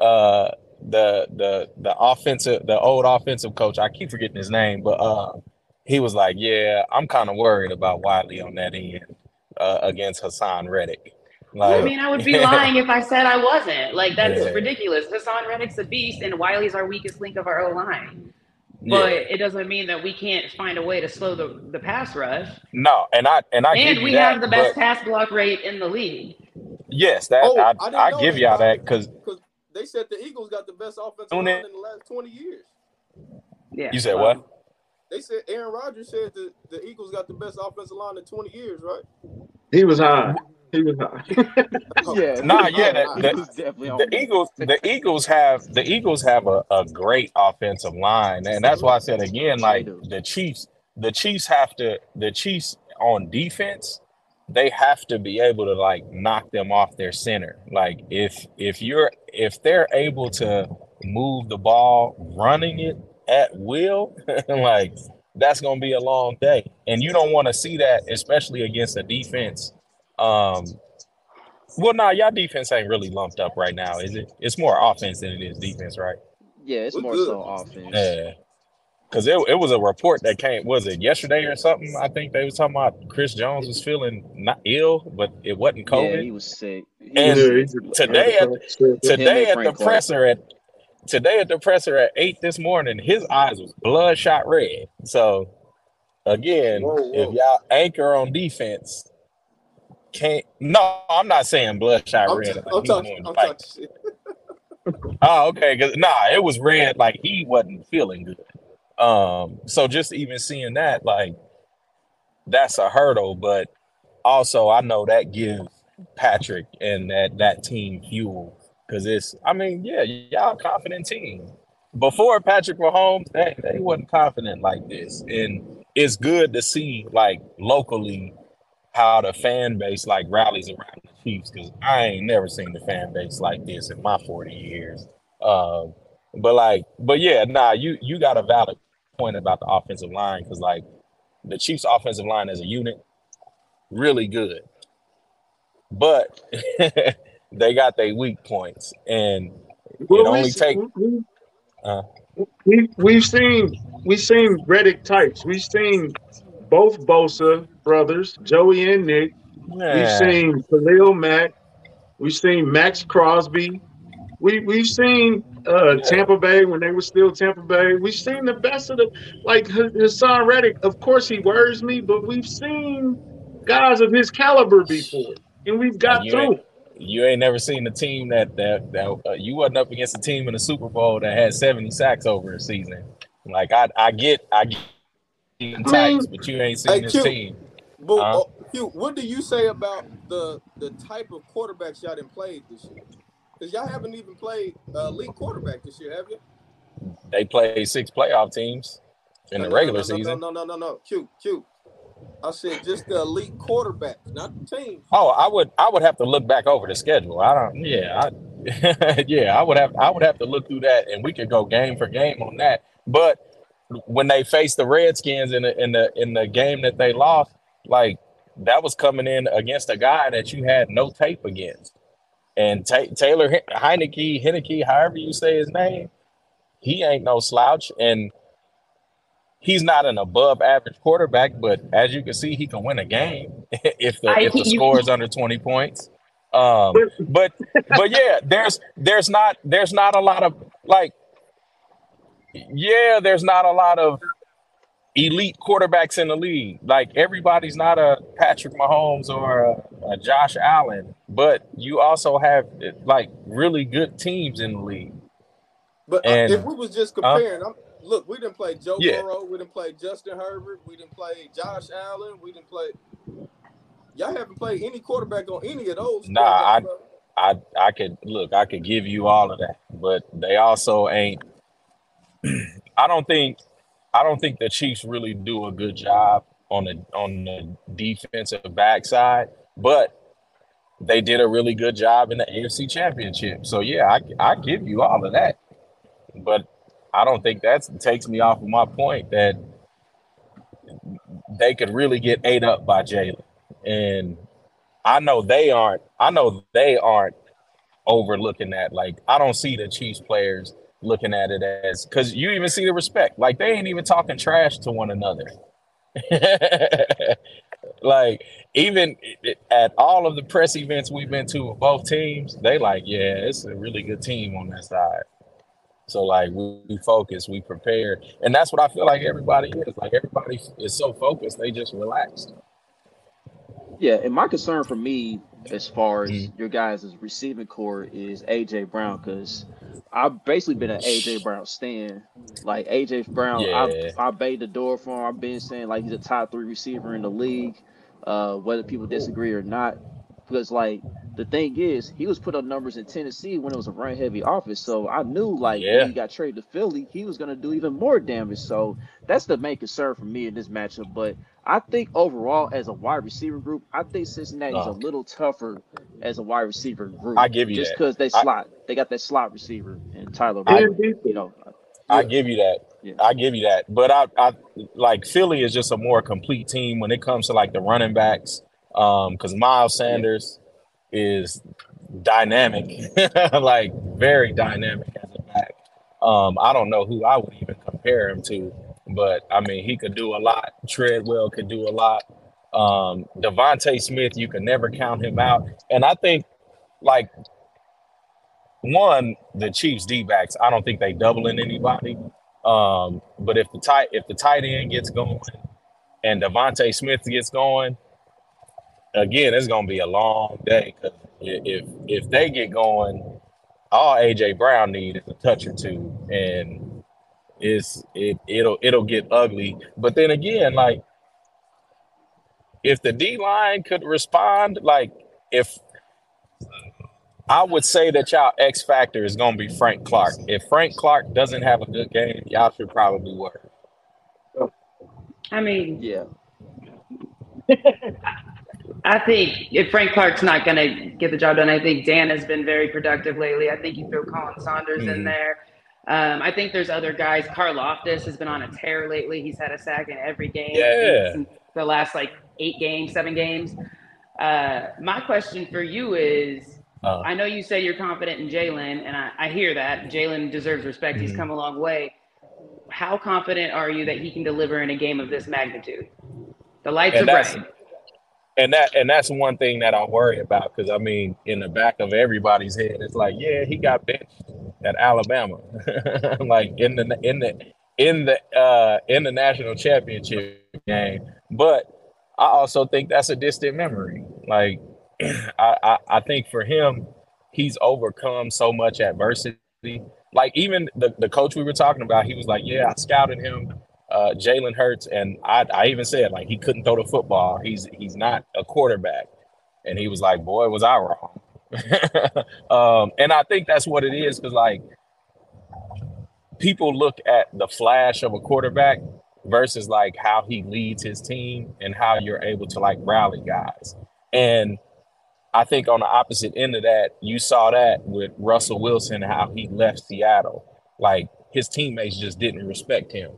uh, the the the offensive, the old offensive coach, I keep forgetting his name, but uh, he was like, "Yeah, I'm kind of worried about Wiley on that end uh, against Hassan Reddick." Like, I mean, I would be yeah. lying if I said I wasn't. Like, that's yeah. ridiculous. Hassan Reddick's a beast, and Wiley's our weakest link of our O-line. But yeah. it doesn't mean that we can't find a way to slow the, the pass rush. No, and I and I and we that, have the best pass block rate in the league. Yes, that oh, I, I, I give y'all that because they said the Eagles got the best offensive line in the last twenty years. Yeah, you said um, what? They said Aaron Rodgers said the the Eagles got the best offensive line in twenty years, right? He was high. He was not. yeah, nah, yeah. The, the, the, the Eagles, the Eagles have the Eagles have a, a great offensive line, and that's why I said again, like the Chiefs, the Chiefs have to, the Chiefs on defense, they have to be able to like knock them off their center. Like if if you're if they're able to move the ball running it, at will, like that's going to be a long day. And you don't want to see that, especially against a defense. Um, well, nah, y'all defense ain't really lumped up right now, is it? It's more offense than it is defense, right? Yeah, it's We're more good. so offense. Yeah. Because it, it was a report that came, was it yesterday or something? I think they was talking about Chris Jones was feeling not ill, but it wasn't COVID. Yeah, he was sick. He and was sick. today at today at the presser at today at the presser at eight this morning, his eyes was bloodshot red. So again, whoa, whoa. if y'all anchor on defense, can't. No, I'm not saying bloodshot I'm red. T- like I'm talking. I'm talking oh, okay. Cause, nah, it was red. Like he wasn't feeling good. Um, so just even seeing that, like, that's a hurdle. But also, I know that gives Patrick and that that team fuel because it's. I mean, yeah, y'all a confident team. Before Patrick Mahomes, they they wasn't confident like this, and it's good to see like locally how the fan base like rallies around the Chiefs because I ain't never seen the fan base like this in my forty years. Um. Uh, But like, but yeah, nah, you you got a valid point about the offensive line because like the Chiefs' offensive line as a unit, really good, but they got their weak points, and well, it only take. We, uh, we we've seen we've seen Reddick types. We've seen both Bosa brothers, Joey and Nick. Yeah. We've seen Khalil Mack. We've seen Max Crosby. We we've seen uh, Tampa Bay when they were still Tampa Bay. We've seen the best of the like Hassan Reddick. Of course, he worries me, but we've seen guys of his caliber before, and we've got you through. Ain't, you ain't never seen a team that that, that uh, you wasn't up against a team in the Super Bowl that had seventy sacks over a season. Like I I get I get sacks, I mean, but you ain't seen like this you, team. But uh, you, what do you say about the the type of quarterbacks y'all done played this year? Because y'all haven't even played uh, league quarterback this year, have you? They played six playoff teams in no, the no, regular no, no, season. No, no, no, no, no. Q, Q. I said just the elite quarterback, not the team. Oh, I would, I would have to look back over the schedule. I don't. Yeah, I, yeah. I would have, I would have to look through that, and we could go game for game on that. But when they faced the Redskins in the in the in the game that they lost, like that was coming in against a guy that you had no tape against. And t- Taylor H- Heineke, Heineke, however you say his name, he ain't no slouch. And he's not an above-average quarterback, but as you can see, he can win a game if the I if the score is under twenty points. Um, but but yeah, there's there's not there's not a lot of like yeah, there's not a lot of elite quarterbacks in the league. Like everybody's not a Patrick Mahomes or a, a Josh Allen, but you also have like really good teams in the league. But and, if we was just comparing, uh, I'm, look, we didn't play Joe yeah. Burrow, we didn't play Justin Herbert, we didn't play Josh Allen, we didn't play. Y'all haven't played any quarterback on any of those. Nah, I, I, I could look. I could give you all of that, but they also ain't. I don't think. I don't think the Chiefs really do a good job on the on the defensive backside, but they did a really good job in the A F C Championship. So yeah, I I give you all of that, but I don't think that takes me off of my point that they could really get ate up by Jalen, and I know they aren't. I know they aren't overlooking that. Like I don't see the Chiefs players looking at it as because you even see the respect, like they ain't even talking trash to one another. Like even at all of the press events we've been to with both teams, they like, yeah, it's a really good team on that side. So like we, we focus, we prepared, and that's what I feel like everybody is. Like everybody is so focused, they just relaxed. Yeah, and my concern for me as far as mm-hmm. your guys' receiving core is A J Brown because I've basically been an A J Brown stan. Like A J Brown, yeah. I I banged the door for him. I've been saying like he's a top three receiver in the league, uh, whether people disagree or not. Because like the thing is, he was put up numbers in Tennessee when it was a run heavy offense. So I knew like yeah. when he got traded to Philly, he was gonna do even more damage. So that's the main concern for me in this matchup. But I think overall as a wide receiver group, I think Cincinnati's oh. a little tougher as a wide receiver group. I give you just that. Just because they slot. I, they got that slot receiver and Tyler. I, you know, I, yeah. I give you that. Yeah. I give you that. But I, I like Philly is just a more complete team when it comes to like the running backs, because um, Miles Sanders yeah. is dynamic, like very dynamic as a back. Um, I don't know who I would even compare him to, but I mean, he could do a lot. Treadwell could do a lot. Um, Devontae Smith, you can never count him out. And I think, like, one, the Chiefs D-backs, I don't think they doubling anybody. Um, but if the tight if the tight end gets going and Devontae Smith gets going, again, it's gonna be a long day. Because if if they get going, all A J Brown needs is a touch or two, and it's it it'll it'll get ugly. But then again, like, if the D line could respond, like, if I would say that y'all X factor is going to be Frank Clark. If Frank Clark doesn't have a good game, y'all should probably worry. I mean, yeah. I think if Frank Clark's not going to get the job done, I think Dan has been very productive lately. I think you throw Colin Saunders mm-hmm. in there. Um, I think there's other guys. Karl Loftus has been on a tear lately. He's had a sack in every game. Yeah. The last like eight games, seven games. Uh, my question for you is, uh, I know you say you're confident in Jalen, and I, I hear that. Jalen deserves respect. Mm-hmm. He's come a long way. How confident are you that he can deliver in a game of this magnitude? The lights and are bright. And that and that's one thing that I worry about, because, I mean, in the back of everybody's head, it's like, yeah, he got benched at Alabama. Like, in the in the in the uh, in the national championship game. But I also think that's a distant memory. Like, I, I, I think for him, he's overcome so much adversity. Like, even the, the coach we were talking about, he was like, yeah, I scouted him. Uh, Jalen Hurts, and I, I even said, like, he couldn't throw the football. He's he's not a quarterback. And he was like, boy, was I wrong. um, and I think that's what it is, because, like, people look at the flash of a quarterback versus, like, how he leads his team and how you're able to, like, rally guys. And I think on the opposite end of that, you saw that with Russell Wilson, how he left Seattle. Like, his teammates just didn't respect him.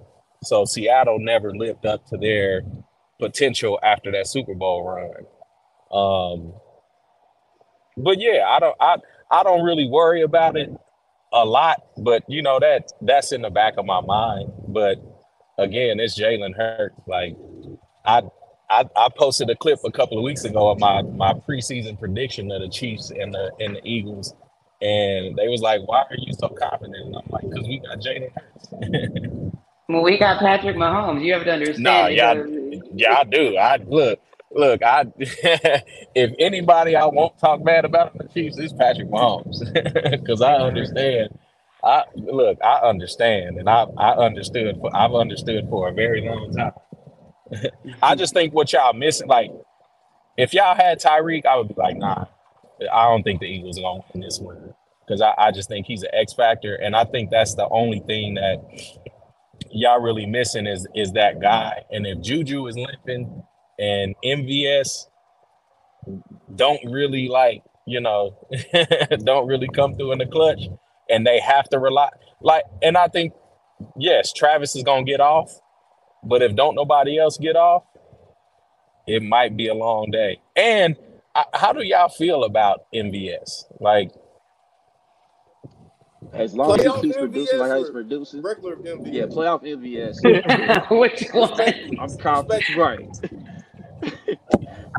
So Seattle never lived up to their potential after that Super Bowl run. Um, but yeah, I don't, I, I don't really worry about it a lot. But you know that that's in the back of my mind. But again, it's Jalen Hurts. Like I, I, I posted a clip a couple of weeks ago of my my preseason prediction of the Chiefs and the and the Eagles, and they was like, "Why are you so confident?" And I'm like, "Because we got Jalen Hurts." Well, we got Patrick Mahomes. You have to understand. No, yeah, I, yeah, I do. I look, look. I if anybody I won't talk bad about in the Chiefs is Patrick Mahomes, because I understand. I look, I understand, and I I understood. For, I've understood for a very long time. I just think what y'all missing, like, if y'all had Tyreek, I would be like, nah, I don't think the Eagles are gonna win this one, because I, I just think he's an X factor, and I think that's the only thing that y'all really missing is is that guy. And if Juju is limping and M V S don't really, like, you know, don't really come through in the clutch, and they have to rely, like, and I think, yes, Travis is going to get off, but if don't nobody else get off, it might be a long day. And I, how do y'all feel about M V S? Like, as long playoff as he keeps producing like he's producing. Regular M V S. Yeah, playoff M V S. Which one? I'm confident. Right.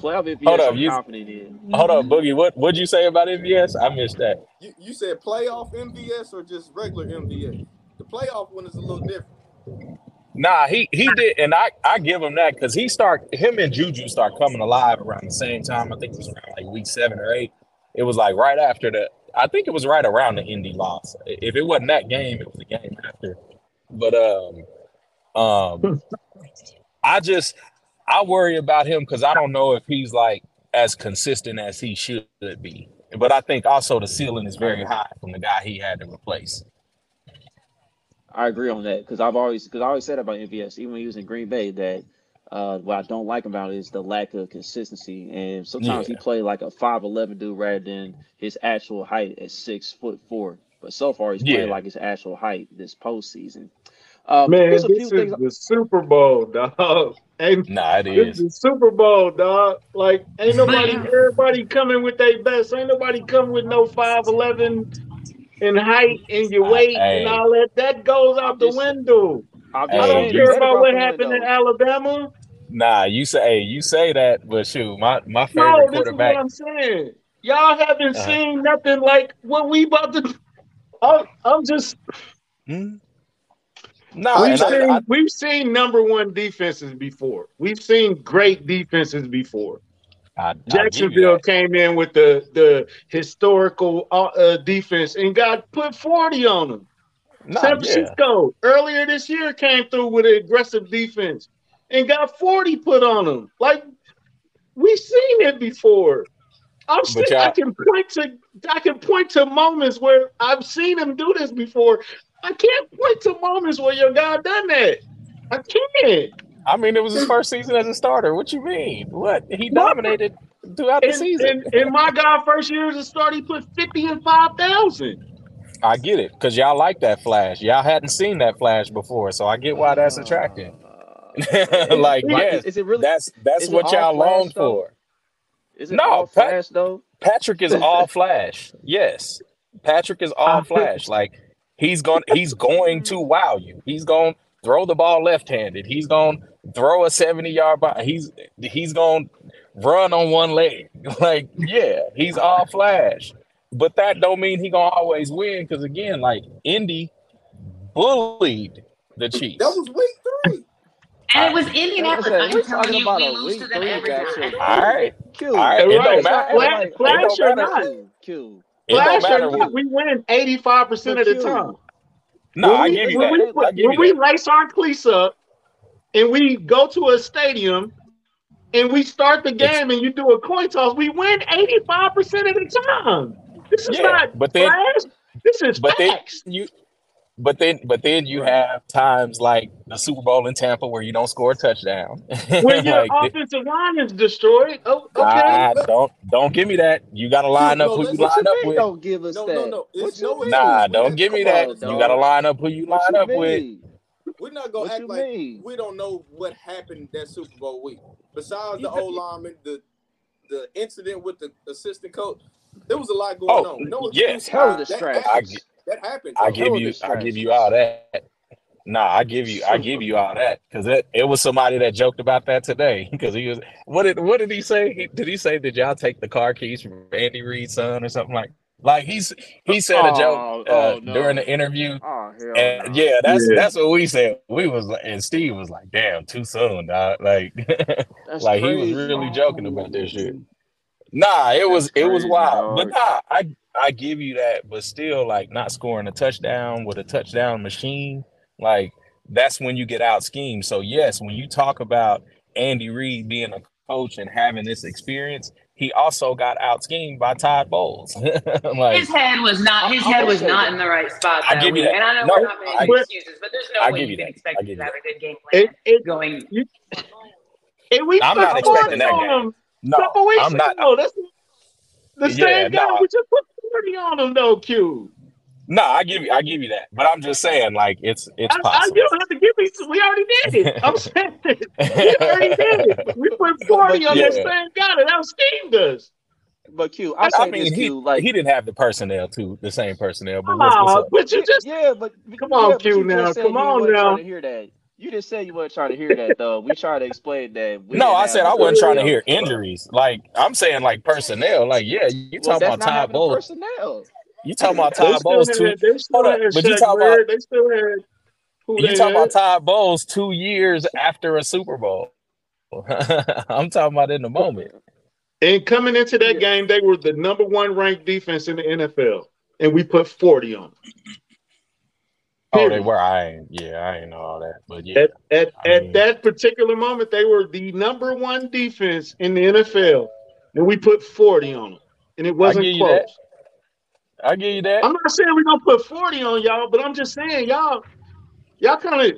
Playoff M V S, hold up, I'm you, confident in. Hold on, Boogie. What what'd you say about M V S? I missed that. You, you said playoff M V S or just regular M V S? The playoff one is a little different. Nah, he, he did, and I, I give him that, because he start him and Juju start coming alive around the same time. I think it was around like week seven or eight. It was like right after the I think it was right around the Indy loss. If it wasn't that game, it was the game after. But um, um, I just I worry about him, because I don't know if he's like as consistent as he should be. But I think also the ceiling is very high from the guy he had to replace. I agree on that, because I've always because I always said about M V S, even when he was in Green Bay, that uh, what I don't like about it is the lack of consistency. And sometimes yeah. he played like a five eleven dude rather than his actual height at six foot four. But so far he's yeah. played like his actual height this postseason. Uh, Man, this is things... the Super Bowl, dog. Hey, nah, it this is. is the Super Bowl, dog. Like, ain't nobody, everybody coming with their best. Ain't nobody coming with no five eleven in height and your weight I, I, and all that. That goes out the window. I, I don't care about what happened in Alabama. Nah, you say hey, you say that, but shoot, my, my favorite no, quarterback. No, this is what I'm saying. Y'all haven't uh-huh. seen nothing like what we about to do. I'm, I'm just... Hmm? No, we've seen, I, I, we've seen number one defenses before. We've seen great defenses before. I, Jacksonville came in with the, the historical uh, defense and got put forty on them. Nah, San Francisco yeah. earlier this year came through with an aggressive defense and got forty put on them. Like, we've seen it before. I'm still, I can point to I can point to moments where I've seen them do this before. I can't point to moments where your guy done that. I can't. I mean, it was his first season as a starter. What you mean? What? He dominated throughout in, the season. In, in my guy first year as a starter, he put fifty and five thousand. I get it, because y'all like that flash. Y'all hadn't seen that flash before, so I get why that's attractive. Uh, like, is, yes, is it really, that's, that's what y'all longed for. Is it no, all Pat, flash, though? Patrick is all flash. Yes. Patrick is all flash. Like, He's going he's going to wow you. He's going to throw the ball left-handed. He's going to throw a seventy-yard bomb. He's he's going to run on one leg. Like, yeah, he's all flash. But that don't mean he going to always win because, again, like, Indy bullied the Chiefs. That was week three. And it was Indianapolis. I was talking about a week three action. All right. All right. It don't matter. Flash or not. Q. Flash or not, we win eighty-five percent of the time. No, I give you that. When we lace our cleats up and we go to a stadium and we start the game and you do a coin toss, we win eighty-five percent of the time. This is not flash. This is facts. But then, but then you have times like the Super Bowl in Tampa where you don't score a touchdown. When your like, offensive line is destroyed. Oh, okay. I, I don't don't give me that. You got to line up who you line up with. Don't give us that. No, no, no. Nah, don't give me that. You got to line up who you line up with. We're not gonna act like we don't know what happened that Super Bowl week. Besides the old lineman, the the incident with the assistant coach, there was a lot going oh, on. No, yes, hell of a stress. That happens. I give you, I give you all that. Nah, I give you, I give you all that because it, it was somebody that joked about that today because he was. What did what did he say? He, did he say did y'all take the car keys from Andy Reid's son or something like? Like he's he said oh, a joke uh, oh, no. during the interview. Oh, hell and, no. Yeah, that's yeah. that's what we said. We was and Steve was like, "Damn, too soon, dog." Like, like crazy. He was really joking about this shit. Nah, it that's was crazy, it was wild, dog. But nah, I. I give you that, but still, like, not scoring a touchdown with a touchdown machine, like, that's when you get out-schemed. So, yes, when you talk about Andy Reid being a coach and having this experience, he also got out-schemed by Todd Bowles. Like, his head was not his head was not in the right spot. I give you that. And I know no, we're not making but, excuses, but there's no I way you can that. expect you to have a good game plan it, it, going. You, it, we I'm not expecting that game. Him. No, I'm not. No, that's the same yeah, guy no, we just put thirty on them though, Q. No, I give you, I give you that, but I'm just saying, like it's, it's I, possible. I, you don't have to give me. We already did it. I'm saying we already did it. We put forty on yeah. that same guy that out-schemed us. But Q, I, I mean, this, he, Q, like he didn't have the personnel too, the same personnel. But, what's, what's up? but you just yeah, but come on, yeah, Q, now, come on now. To hear that. You just said you weren't trying to hear that, though. We tried to explain that. We no, I said I wasn't trying to hear injuries. Like, I'm saying, like, personnel. Like, yeah, you talking well, about Todd Bowles. Personnel. You talking about Todd Bowles, too. They still had You talking about Todd Bowles two years after a Super Bowl. I'm talking about in the moment. And coming into that yeah. game, they were the number one ranked defense in the N F L. And we put forty on them. Oh, they were. I ain't. Yeah, I ain't know all that. But yeah, at at, I mean, at that particular moment, they were the number one defense in the N F L, and we put forty on them, and it wasn't I close. That. I give you that. I'm not saying we're gonna put forty on y'all, but I'm just saying y'all, y'all kind of.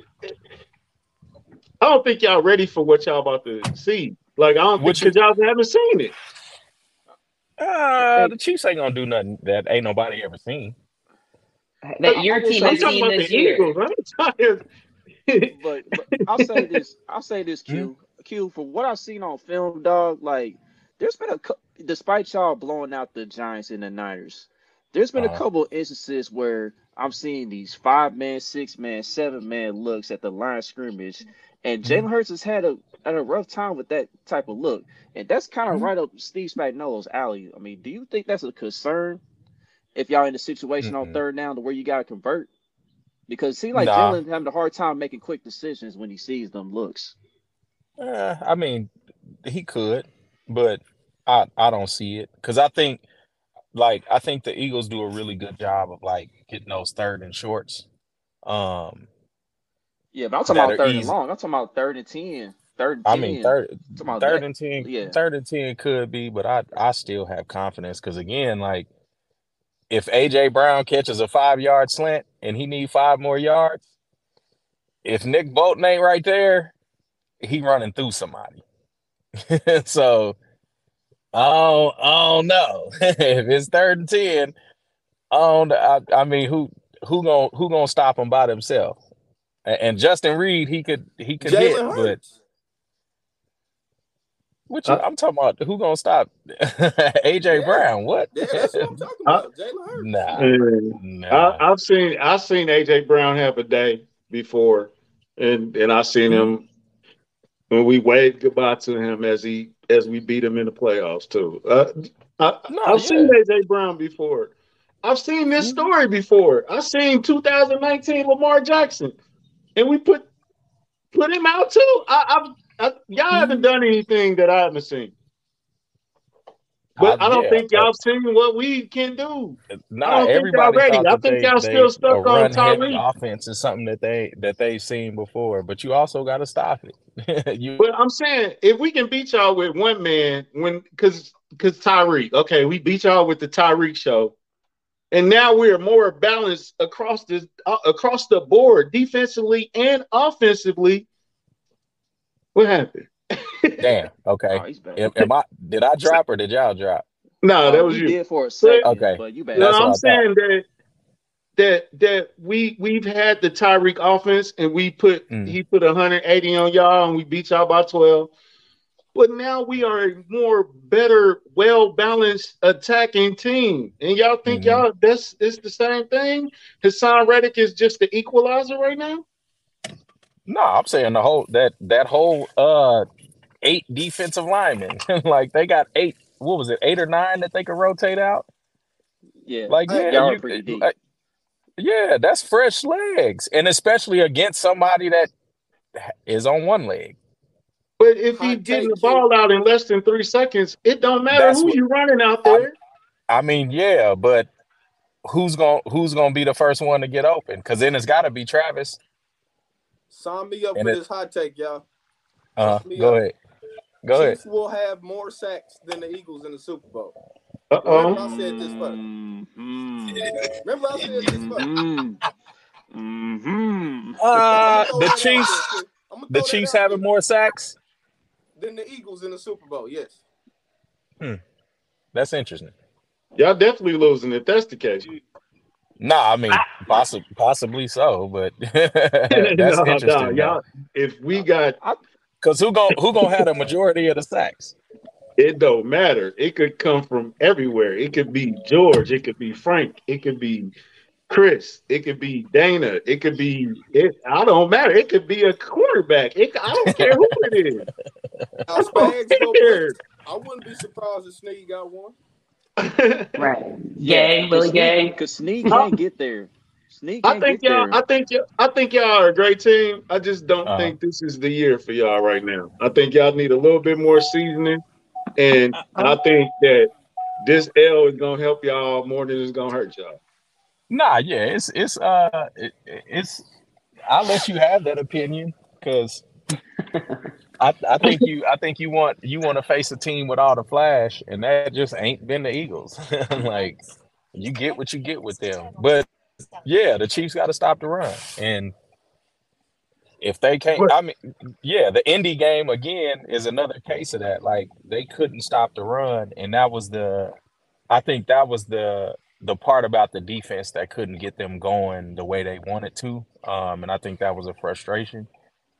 I don't think y'all ready for what y'all about to see. Like I don't think because y'all haven't seen it. Uh, the Chiefs ain't gonna do nothing that ain't nobody ever seen. That your team has seen this year. Eagles, right? but, but I'll say this. I'll say this, Q. Q, for what I've seen on film, dog, like, there's been a – despite y'all blowing out the Giants and the Niners, there's been uh-huh. a couple instances where I'm seeing these five-man, six-man, seven-man looks at the line of scrimmage, and Jalen Hurts has had a, had a rough time with that type of look, and that's kind of mm-hmm. right up Steve Spagnuolo's alley. I mean, do you think that's a concern if y'all in a situation mm-hmm. on third down to where you got to convert? Because it seems like nah. Jalen's having a hard time making quick decisions when he sees them looks. Uh, I mean, he could, but I I don't see it because I think like I think the Eagles do a really good job of like getting those third and shorts. Um, yeah, but I'm talking about third easy. and long. I'm talking about third and ten. Third and I ten. mean third third that. and ten. Yeah. Third and ten could be, but I I still have confidence because again, like if A J Brown catches a five yard slant and he need five more yards, if Nick Bolton ain't right there, he running through somebody. So I don't, I don't know if it's third and ten. I don't. I, I mean, who who gonna who gonna stop him by himself? And, and Justin Reed, he could he could hit, but which uh, I'm talking about who gonna stop A J yeah, Brown? What? Yeah, that's what I'm talking about. I, Jalen Hurts. Nah, yeah. nah. I, I've seen I've seen A J Brown have a day before, and and I seen him. When we waved goodbye to him as he as we beat him in the playoffs too. Uh, I, no, I've yeah. seen A J Brown before. I've seen this story before. I've seen two thousand nineteen Lamar Jackson, and we put put him out too. I, I, I y'all haven't done anything that I haven't seen, but I, I don't yeah, think y'all seen what we can do. Nah, I don't everybody think y'all ready. I think they, y'all still stuck on Tyreek. Offense is something that they that they've seen before, but you also got to stop it. you, but I'm saying if we can beat y'all with one man, when because because Tyreek, okay, we beat y'all with the Tyreek show, and now we're more balanced across this uh, across the board defensively and offensively. What happened? Damn. Okay. Oh, am, am I? Did I drop or did y'all drop? No, um, that was you. Did for a second. Okay. But you better. No, I'm saying that that that we we've had the Tyreek offense and we put mm. he put one hundred eighty on y'all and we beat y'all by twelve. But now we are a more better, well balanced attacking team, and y'all think mm. y'all that's it's the same thing. Hassan Reddick is just the equalizer right now. No, I'm saying the whole that that whole uh. eight defensive linemen. Like, they got eight, what was it, eight or nine that they could rotate out? Yeah. Like, yeah, you, pretty deep. Like, yeah, that's fresh legs. And especially against somebody that is on one leg. But if he getting the ball out in less than three seconds, it don't matter that's who what, you running out there. I, I mean, yeah, but who's going who's gonna be the first one to get open? Because then it's got to be Travis. Sign me up and for it, this hot take, y'all. Uh, go up. ahead. Go Chiefs ahead. Will have more sacks than the Eagles in the Super Bowl. Uh oh. Remember I said this first. Mm-hmm. Remember I said this first. Mm-hmm. uh, the Chiefs. The Chiefs having more sacks than the Eagles in the Super Bowl. Yes. Hmm. That's interesting. Y'all definitely losing if that's the case. No, nah, I mean, possibly, possibly so, but that's no, interesting. No, y'all, if we got. I, Because who gon' who gonna have the majority of the sacks? It don't matter. It could come from everywhere. It could be George. It could be Frank. It could be Chris. It could be Dana. It could be it. I don't matter. It could be a quarterback. It, I don't care who it is. Now, Spags, Spags, I wouldn't be surprised if Sneak got one. Right? Yay, Willie Gay. Because Sneak can't get there. Sneak I think y'all. There. I think y'all. I think y'all are a great team. I just don't uh-huh. think this is the year for y'all right now. I think y'all need a little bit more seasoning, and uh-huh. I think that this L is gonna help y'all more than it's gonna hurt y'all. Nah, yeah, it's it's uh, it, it's. I'll let you have that opinion because I I think you I think you want you want to face a team with all the flash, and that just ain't been the Eagles. Like, you get what you get with them, but. Yeah, the Chiefs got to stop the run, and if they can't, I mean, yeah, the Indy game again is another case of that. Like, they couldn't stop the run, and that was the, I think that was the the part about the defense that couldn't get them going the way they wanted to. Um, and I think that was a frustration.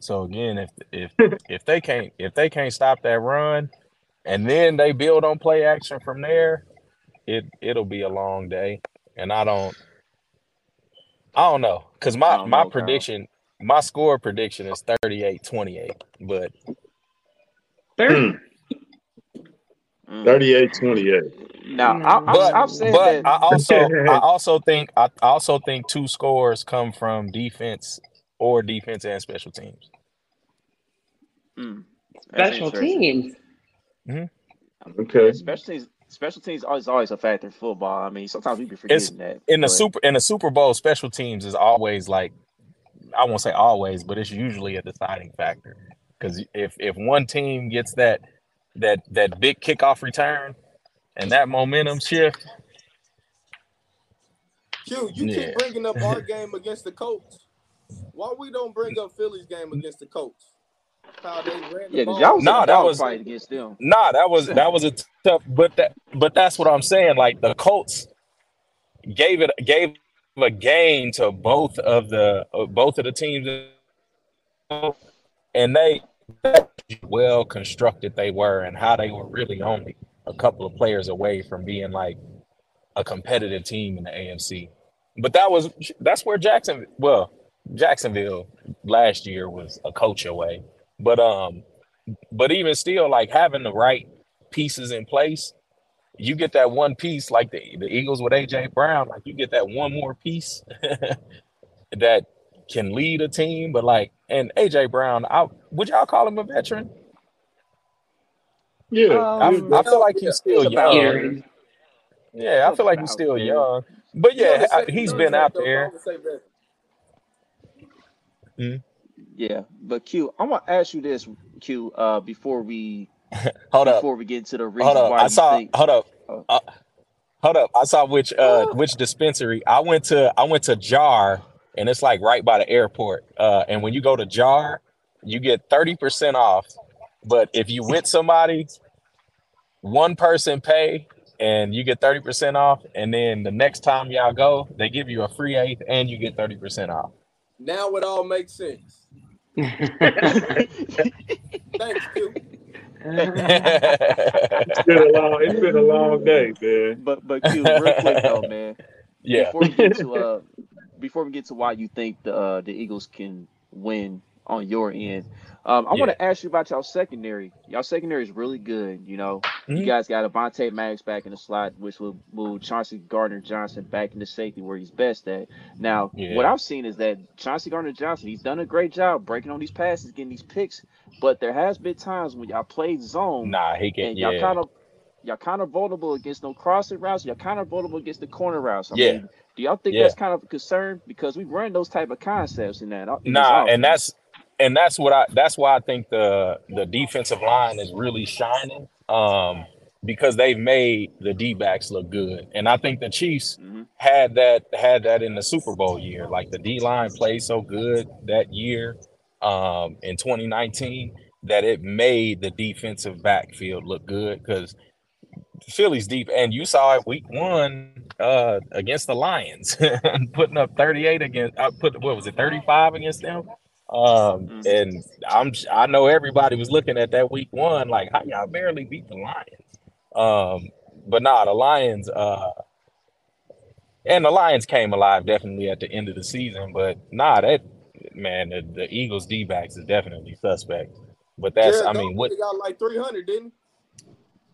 So again, if if if they can't if they can't stop that run, and then they build on play action from there, it it'll be a long day. And I don't I don't know because my know, my prediction Kyle. my score prediction is thirty-eight twenty-eight, but thirty. thirty-eight twenty-eight. No, I, I, but, I've said but that. I also, I also think, I also think two scores come from defense or defense and special teams. Mm. Special teams. Mm-hmm. Okay. Special teams. Special teams is always a factor in football. I mean, sometimes we be forgetting it's, that in the super in the Super Bowl. Special teams is always like, I won't say always, but it's usually a deciding factor because if if one team gets that. That that big kickoff return and that momentum shift. Q, you yeah. keep bringing up our game against the Colts. Why we don't bring up Philly's game against the Colts? How they ran the yeah, ball. Nah, that was fight against them. Nah, that was that was a tough. But that but that's what I'm saying. Like the Colts gave it gave a game to both of the uh, both of the teams, and they. Well constructed they were and how they were really only a couple of players away from being like a competitive team in the A F C. But that was that's where Jackson well Jacksonville last year was a coach away. But um but even still, like having the right pieces in place, you get that one piece like the the Eagles with A J Brown, like you get that one more piece that can lead a team, but like, and A J Brown, I would y'all call him a veteran? Yeah, I, I feel like he's still young. Yeah, I feel like he's still young, but yeah, he's been out there. Mm-hmm. Yeah, but Q, I'm gonna ask you this, Q, uh, before we hold up, before we get into the reason why I saw. Hold up, uh, hold up, I saw which uh which dispensary I went to. I went to Jar. And it's like right by the airport. Uh, and when you go to Jar, you get thirty percent off. But if you with somebody, one person pay and you get thirty percent off. And then the next time y'all go, they give you a free eighth and you get thirty percent off. Now it all makes sense. Thanks, Q. It's been a long, it's been a long day, man. But, but Q, real quick though, man. Yeah. Before we get to... Uh, Before we get to why you think the uh, the Eagles can win on your end, um, I yeah. want to ask you about y'all secondary. Y'all secondary is really good. You know, mm-hmm. you guys got Avonte Maddox back in the slot, which will move Chauncey Gardner-Johnson back into safety where he's best at. Now, yeah. what I've seen is that Chauncey Gardner-Johnson, he's done a great job breaking on these passes, getting these picks. But there has been times when y'all played zone, nah, he can, and y'all yeah. kind of y'all kind of vulnerable against no crossing routes. Y'all kind of vulnerable against the corner routes. I yeah. mean, do y'all think yeah. that's kind of a concern because we run those type of concepts in that? In nah, and that's and that's what I that's why I think the the defensive line is really shining um, because they've made the D-backs look good, and I think the Chiefs mm-hmm. had that had that in the Super Bowl year. Like the D-line played so good that year um, in twenty nineteen that it made the defensive backfield look good because. Philly's deep, and you saw it week one uh, against the Lions, putting up thirty-eight against. I put what was it, thirty-five against them, um, and I'm I know everybody was looking at that week one like how y'all barely beat the Lions, um, but nah, the Lions uh, and the Lions came alive definitely at the end of the season, but nah, that man the, the Eagles D-backs is definitely suspect, but that's Jared I mean what got like three hundred didn't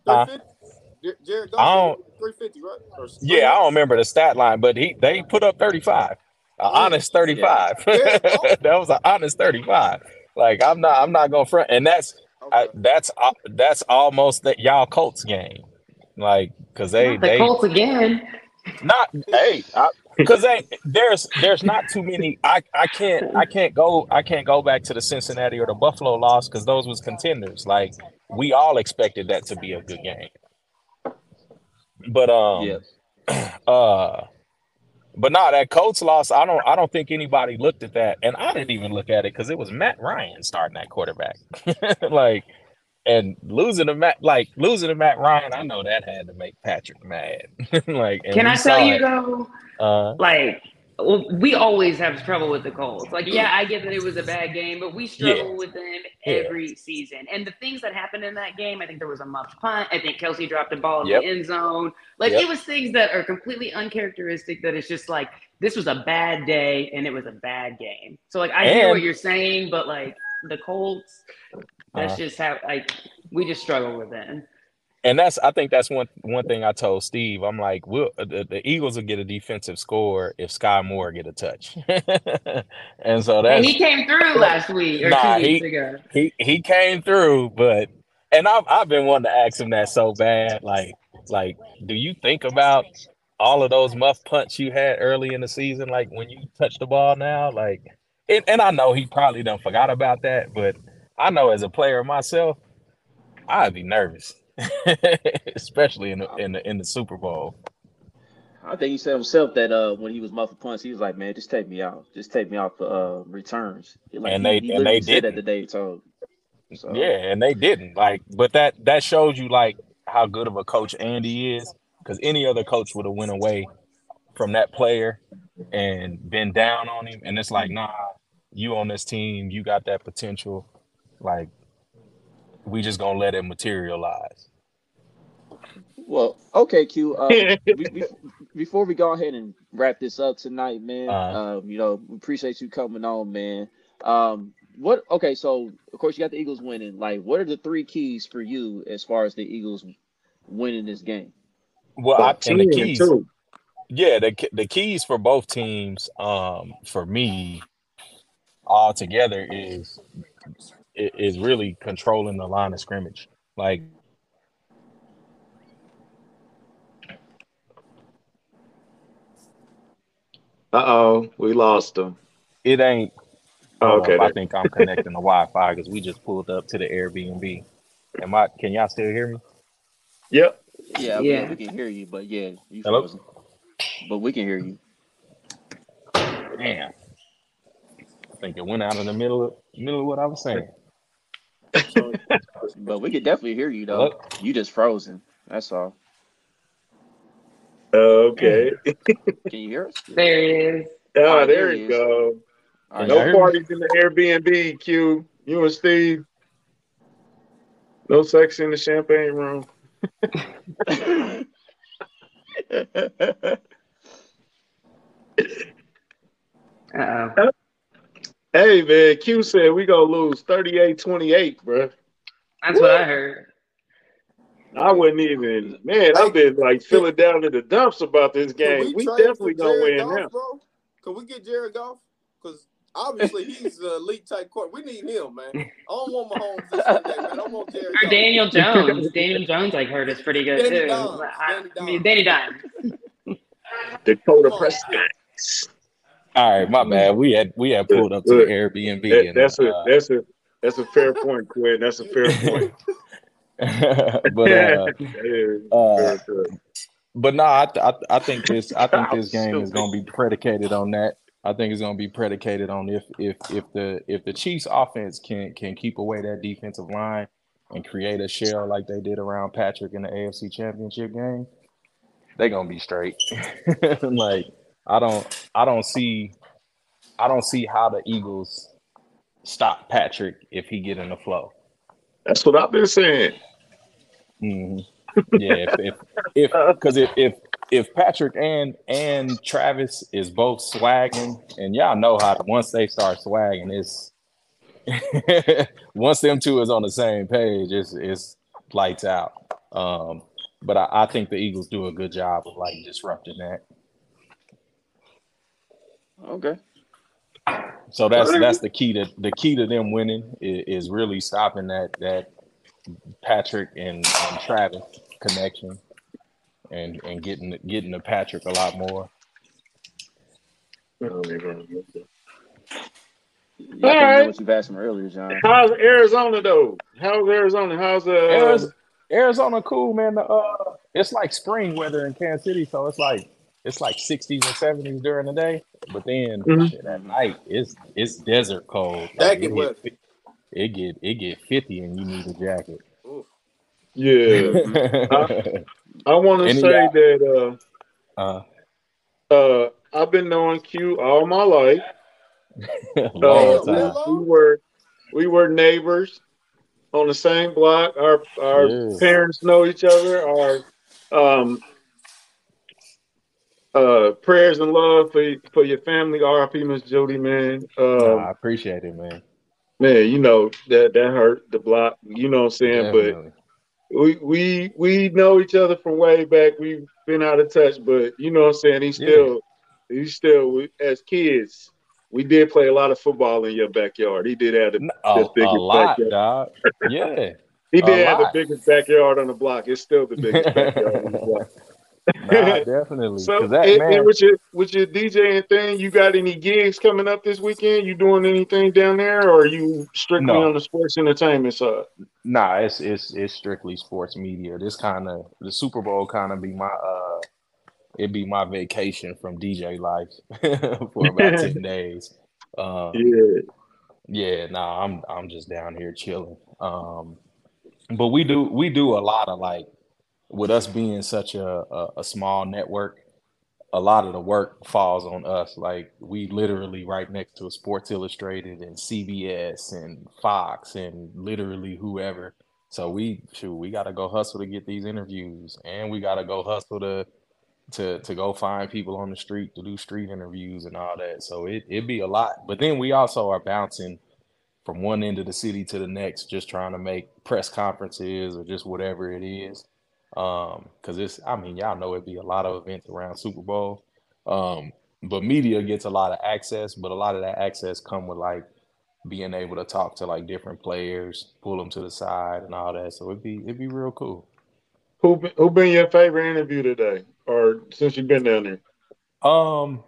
he? Jared Goff three fifty, right? Or yeah, I don't remember the stat line, but he they put up thirty-five, an honest thirty-five. Yeah. That was an honest thirty-five. Like I'm not, I'm not gonna front, and that's okay. I, that's uh, that's almost that y'all Colts game, like because they not the they Colts again. Not hey, because they there's there's not too many. I I can't I can't go I can't go back to the Cincinnati or the Buffalo loss because those was contenders. Like we all expected that to be a good game. But um, yeah. uh, but nah, that Colts loss. I don't. I don't think anybody looked at that, and I didn't even look at it because it was Matt Ryan starting that quarterback. Like, And losing to Matt, like losing to Matt Ryan, I know that had to make Patrick mad. Like, can I tell you though? Uh, like, well, we always have trouble with the Colts. Like, yeah, I get that it was a bad game, but we struggle yeah. with them every yeah. season. And the things that happened in that game, I think there was a muffed punt. I think Kelsey dropped the ball in yep. the end zone. Like, yep. it was things that are completely uncharacteristic. That it's just like this was a bad day and it was a bad game. So like, I and, hear what you're saying, but like the Colts. That's uh, just how, like, we just struggle with that. And that's, I think that's one one thing I told Steve. I'm like, we'll, the, the Eagles will get a defensive score if Sky Moore get a touch. And so that he came through last week or nah, two weeks he, ago. He he came through, but and I've I've been wanting to ask him that so bad. Like like, do you think about all of those muff punts you had early in the season? Like when you touch the ball now, like, it, and I know he probably done forgot about that, but. I know as a player myself, I'd be nervous, especially in the, in the in the Super Bowl. I think he said himself that uh, when he was muffled punts, he was like, "Man, just take me out, just take me out for uh, returns." Like, and they he, he and they did that the day he told. So. Yeah, and they didn't like, but that that shows you like how good of a coach Andy is, because any other coach would have went away from that player and been down on him, and it's like, nah, you on this team, you got that potential. Like, we just gonna let it materialize. Well, okay, Q. Uh, we, we, before we go ahead and wrap this up tonight, man, uh-huh. um, you know, we appreciate you coming on, man. Um, what? Okay, so of course you got the Eagles winning. Like, what are the three keys for you as far as the Eagles winning this game? Well, I, and the keys. Too. Yeah, the the keys for both teams. Um, for me, all together is. is really controlling the line of scrimmage. Like, uh-oh, we lost them. It ain't. Oh, okay, um, I think I'm connecting the Wi-Fi because we just pulled up to the Airbnb. Am I? Can y'all still hear me? Yep. Yeah, yeah. I mean, we can hear you, but yeah, you Hello? Frozen. But we can hear you. Damn. I think it went out in the middle of middle of what I was saying. But we could definitely hear you though. Hello? You just frozen. That's all. Okay. Can you hear us? There it is. Oh, oh there you go. Right, no parties in the Airbnb, Q. You and Steve. No sex in the champagne room. Uh-oh. Hey, man, Q said we going to lose thirty-eight twenty-eight, bro. That's what I heard. I wouldn't even – man, I've been, like, feeling down in the dumps about this game. We, we definitely going to win Goff, now. Bro? Can we get Jared Goff? Because obviously he's an elite-type quarterback. We need him, man. I don't want Mahomes this Sunday, man. I don't want Jared Goff. Or Daniel Jones. Daniel Jones, like, heard us pretty good, Danny too. Dimes. I, I mean, Danny Dimes. Dakota Prescott. All right, my bad. We had we had pulled up to the Airbnb. That, and, that's uh, a that's a that's a fair point, Quinn. That's a fair point. But uh, uh, but no, I, I I think this I think this game is going to be predicated on that. I think it's going to be predicated on if if if the if the Chiefs' offense can can keep away that defensive line and create a shell like they did around Patrick in the A F C Championship game, they're going to be straight. Like. I don't I don't see I don't see how the Eagles stop Patrick if he get in the flow. That's what I've been saying. Mm-hmm. Yeah, if if because if, if if Patrick and and Travis is both swagging, and y'all know how once they start swagging, it's once them two is on the same page, it's it's lights out. Um, but I, I think the Eagles do a good job of like disrupting that. Okay. So that's that's the key to the key to them winning is, is really stopping that that Patrick and, and Travis connection and and getting getting to Patrick a lot more. Oh, yeah, all right. What you've asked him earlier, John. How's Arizona though? How's Arizona? How's uh Arizona, Arizona cool, man? Uh, it's like spring weather in Kansas City, so it's like. It's like sixties and seventies during the day, but then mm-hmm. at night it's it's desert cold. Like, that get it, get, it get it get fifty and you need a jacket. Yeah. I, I want to say guy? that uh, uh, uh, I've been knowing Q all my life. Uh, we, we were we were neighbors on the same block. Our our yes. parents know each other. Our um, uh, prayers and love for for your family. R I P Miss Jody, man. Um, no, I appreciate it, man. Man, you know that that hurt the block. You know what I'm saying? Definitely. But we we we know each other from way back. We've been out of touch, but you know what I'm saying. He's still yeah. he's still as kids. We did play a lot of football in your backyard. He did have the, a, the biggest a lot, backyard. Dog. Yeah. He did have lot. the biggest backyard on the block. It's still the biggest backyard on the block. Nah, definitely. So, that, and, man, and with your with your DJing thing, you got any gigs coming up this weekend? You doing anything down there, or are you strictly no. on the sports entertainment side? Nah, it's it's it's strictly sports media. This kind of the Super Bowl kind of be my. Uh, It'd be my vacation from D J life for about ten days. Um, yeah, yeah. No, nah, I'm I'm just down here chilling. Um, but we do we do a lot of like with us being such a, a a small network. A lot of the work falls on us. Like we literally right next to a Sports Illustrated and C B S and Fox and literally whoever. So we shoot we got to go hustle to get these interviews, and we got to go hustle to. to to go find people on the street to do street interviews and all that. So it, it'd be a lot. But then we also are bouncing from one end of the city to the next, just trying to make press conferences or just whatever it is. Um, cause it's, I mean, y'all know it'd be a lot of events around Super Bowl. Um, but media gets a lot of access, but a lot of that access come with like being able to talk to like different players, pull them to the side and all that. So it'd be, it'd be real cool. Who who been your favorite interview today, or since you've been down there? Um,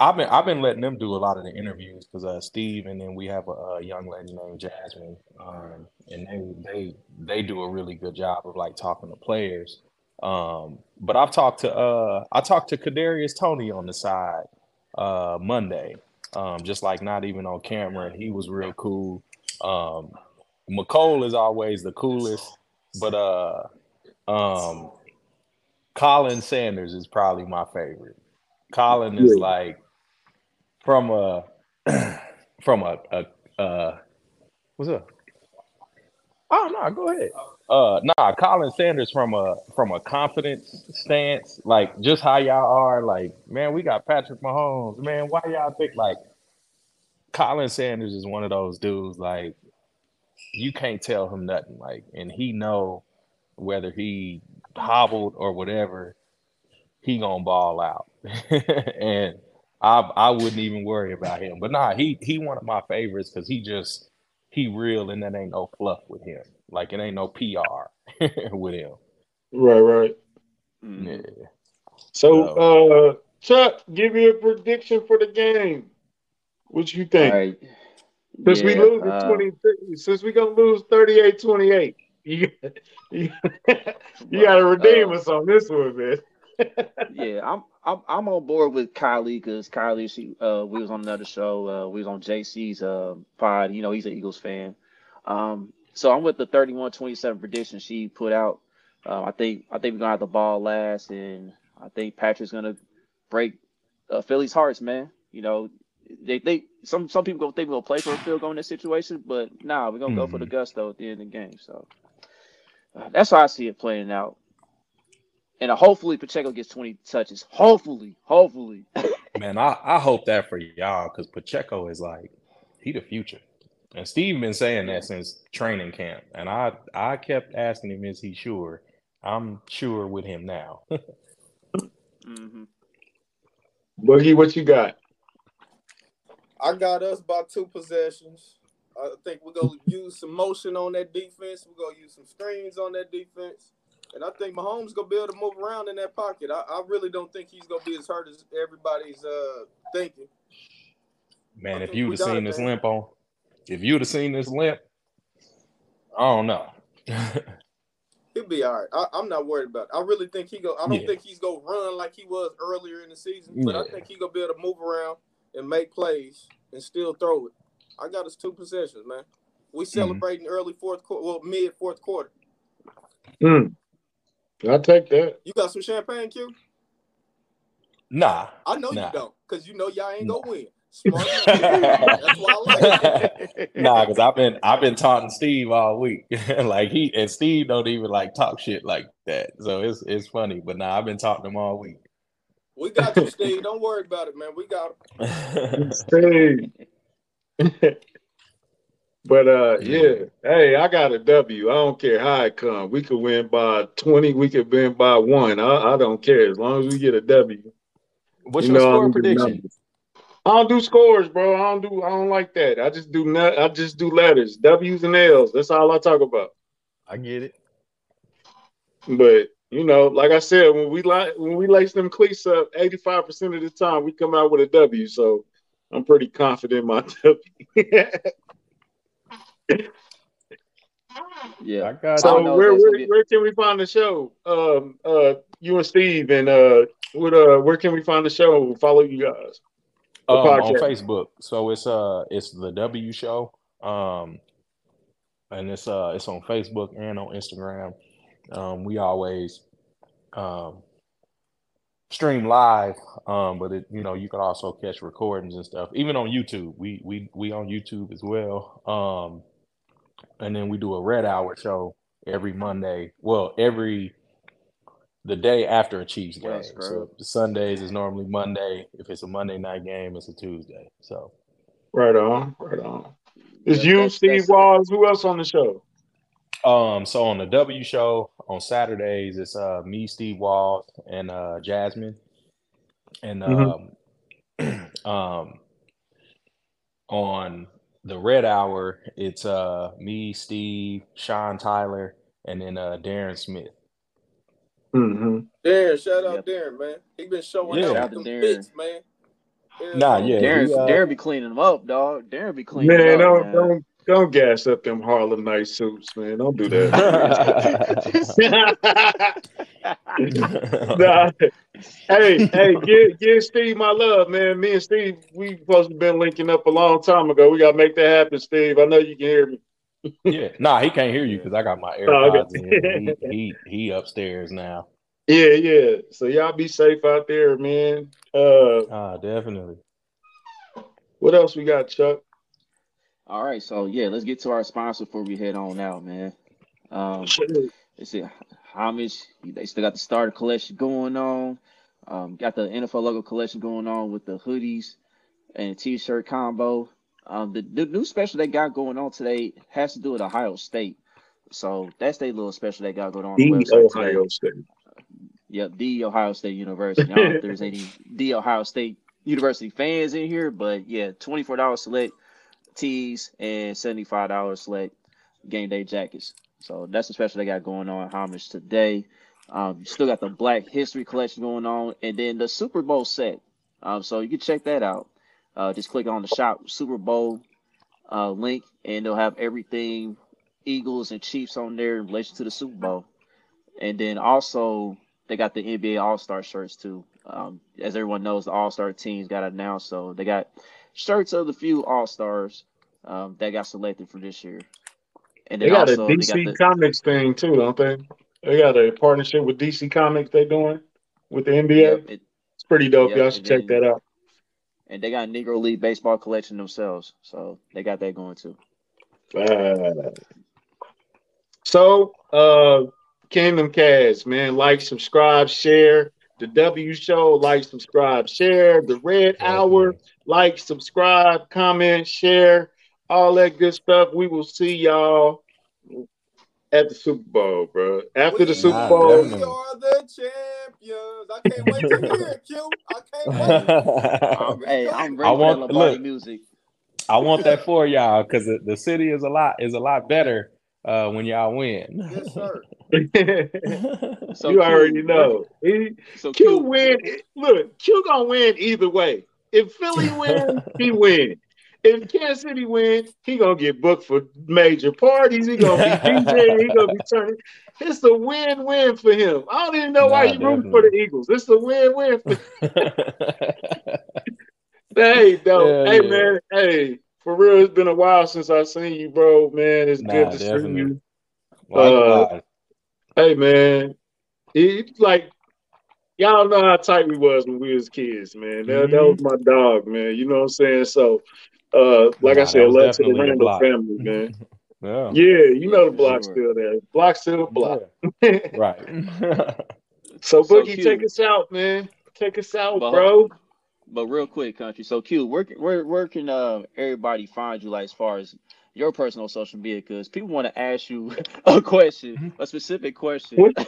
I've been I've been letting them do a lot of the interviews because uh, Steve and then we have a, a young lady named Jasmine, um, and they they they do a really good job of like talking to players. Um, but I've talked to uh I talked to Kadarius Toney on the side uh Monday, um just like not even on camera, and he was real cool. Um, McCole is always the coolest, but uh. Um, Colin Sanders is probably my favorite. Colin is like from a from a, a uh what's up? Oh no, go ahead. Uh, nah, Colin Sanders from a from a confidence stance, like just how y'all are. Like, man, we got Patrick Mahomes. Man, why y'all think like Colin Sanders is one of those dudes? Like, you can't tell him nothing. Like, and he know. Whether he hobbled or whatever, he gonna ball out. And I I wouldn't even worry about him. But nah, he he one of my favorites because he just he real and that ain't no fluff with him. Like it ain't no P R with him. Right, right. Yeah. So, so uh Chuck, give me a prediction for the game. What you think? Right. Since yeah, we lose uh, twenty-three, since we gonna lose thirty-eight twenty-eight. You, you, you got to redeem uh, us on this one, man. Yeah, I'm I'm I'm on board with Kylie because Kylie, she uh, we was on another show, uh, we was on J C's uh, pod. You know, he's an Eagles fan, um, so I'm with the thirty-one twenty-seven prediction she put out. Uh, I think I think we're gonna have the ball last, and I think Patrick's gonna break uh, Philly's hearts, man. You know, they think some some people gonna think we're gonna play for a field goal in this situation, but nah, we're gonna mm. go for the gusto at the end of the game. So. That's how I see it playing out. And uh, hopefully Pacheco gets twenty touches. Hopefully, hopefully. Man, I, I hope that for y'all because Pacheco is like, he the future. And Steve been saying that since training camp. And I, I kept asking him, is he sure? I'm sure with him now. mm-hmm. Boogie, what you got? I got us by two possessions. I think we're going to use some motion on that defense. We're going to use some screens on that defense. And I think Mahomes going to be able to move around in that pocket. I, I really don't think he's going to be as hurt as everybody's uh, thinking. Man, I if you would have seen this man. limp on, if you would have seen this limp, I don't know. He'll be all right. I, I'm not worried about it. I really think he go. I don't yeah. think he's going to run like he was earlier in the season, but yeah. I think he's going to be able to move around and make plays and still throw it. I got us two possessions, man. We celebrating mm-hmm. early fourth quarter, well, mid fourth quarter. Mm. I'll take that. You got some champagne, Q? Nah. I know nah. you don't, because you know y'all ain't nah. gonna win. Smart. That's why I like it. Nah, because I've been I've been taunting Steve all week. Like he and Steve don't even like talk shit like that. So it's it's funny. But nah, I've been taunting him all week. We got you, Steve. Don't worry about it, man. We got him. Steve. But, uh, yeah, hey, I got a W. I don't care how it comes. We could win by twenty. We could win by one. I, I don't care as long as we get a W. What's you your know, score prediction? Do I don't do scores, bro. I don't do. I don't like that. I just do not. I just do letters, W's and L's. That's all I talk about. I get it. But you know, like I said, when we like when we lace them cleats up, eighty-five percent of the time we come out with a W. So I'm pretty confident in my W. Yeah, I got so I where where, where can we find the show? Um, uh, you and Steve, and uh, what? Uh, where can we find the show? We'll follow you guys um, on Facebook. So it's uh, it's the W Show, um, and it's uh, it's on Facebook and on Instagram. Um, we always um stream live, um, but it, you know, you can also catch recordings and stuff. Even on YouTube, we we we on YouTube as well. Um. And then we do a red hour show every Monday. Well, every the day after a Chiefs game. Yes, so Sundays is normally Monday. If it's a Monday night game, it's a Tuesday. So right on, right on. It's yeah, you, that's, Steve that's Walls. Who else on the show? Um, so on the W Show on Saturdays, it's uh me, Steve Walls, and uh Jasmine. And mm-hmm. um, um on the red hour, it's uh me, Steve, Sean, Tyler, and then uh Darren Smith. Mm-hmm. Darren, shout out yep. Darren, man. He been showing yeah. out them bits, man. Darren, nah, yeah, Darren, he, uh, Darren be cleaning them up, dog. Darren be cleaning man, them up. Don't, man, don't don't gas up them Harlem Night suits, man. Don't do that. Nah. Hey, hey, give, give Steve my love, man. Me and Steve, we supposed to been linking up a long time ago. We gotta make that happen, Steve. I know you can hear me. Yeah, nah, he can't hear you because I got my AirPods oh, okay. in. He, he he upstairs now. Yeah, yeah. So y'all be safe out there, man. Uh, ah, definitely. What else we got, Chuck? All right, so yeah, let's get to our sponsor before we head on out, man. Um, let's see. Homage, they still got the starter collection going on. Um, got the N F L logo collection going on with the hoodies and T-shirt combo. Um, the, the new special they got going on today has to do with Ohio State. So that's their little special they got going on. The website Ohio today. State. Uh, yep, the Ohio State University. I don't know if there's any the Ohio State University fans in here, but yeah, twenty-four dollars select tees and seventy-five dollars select game day jackets. So that's the special they got going on. Homage today. Um, still got the Black History collection going on, and then the Super Bowl set. Um, so you can check that out. Uh, just click on the shop Super Bowl uh, link, and they'll have everything Eagles and Chiefs on there in relation to the Super Bowl. And then also they got the N B A All-Star shirts too. Um, as everyone knows, the All-Star teams got announced, so they got shirts of the few All-Stars um, that got selected for this year. And they got also, a D C got the, Comics thing too, don't they? They got a partnership with D C Comics they doing with the N B A. Yeah, it, it's pretty dope. Yeah, y'all should check then, that out. And they got a Negro League baseball collection themselves, so they got that going too. Uh, so, uh, Kingdom Cast, man, like, subscribe, share. The W Show, like, subscribe, share. The Red mm-hmm. Hour, like, subscribe, comment, share. All that good stuff. We will see y'all at the Super Bowl, bro. After we, the Super Bowl. We are the champions. I can't wait to hear it, Q. I can't wait. Hey, I'm ready for that Lombardi music. I want that for y'all because the, the city is a lot is a lot better uh, when y'all win. Yes, sir. So you Q, already know. He, so Q, Q win. Look, Q gonna win either way. If Philly wins, he wins. If Kansas City wins, he gonna get booked for major parties. He gonna be DJing. He gonna be turning. It's a win-win for him. I don't even know nah, why you root for the Eagles. It's a win-win. For Hey, though. Yeah, hey, yeah. man. Hey, for real, it's been a while since I seen you, bro. Man, it's nah, good to definitely. see you. Well, uh, Hey, man. It's like, y'all know how tight we was when we was kids, man. That, mm-hmm. that was my dog, man. You know what I'm saying? So, uh, like nah, I said, love to the Randall family, man. yeah. yeah, you know the block's sure. still there. Block's still the block. Yeah. Right. So, Boogie, so take us out, man. Take us out, but, bro. But real quick, Country. So, Q, where, where, where can uh, everybody find you, like, as far as your personal social media? Because people want to ask you a question, a specific question. I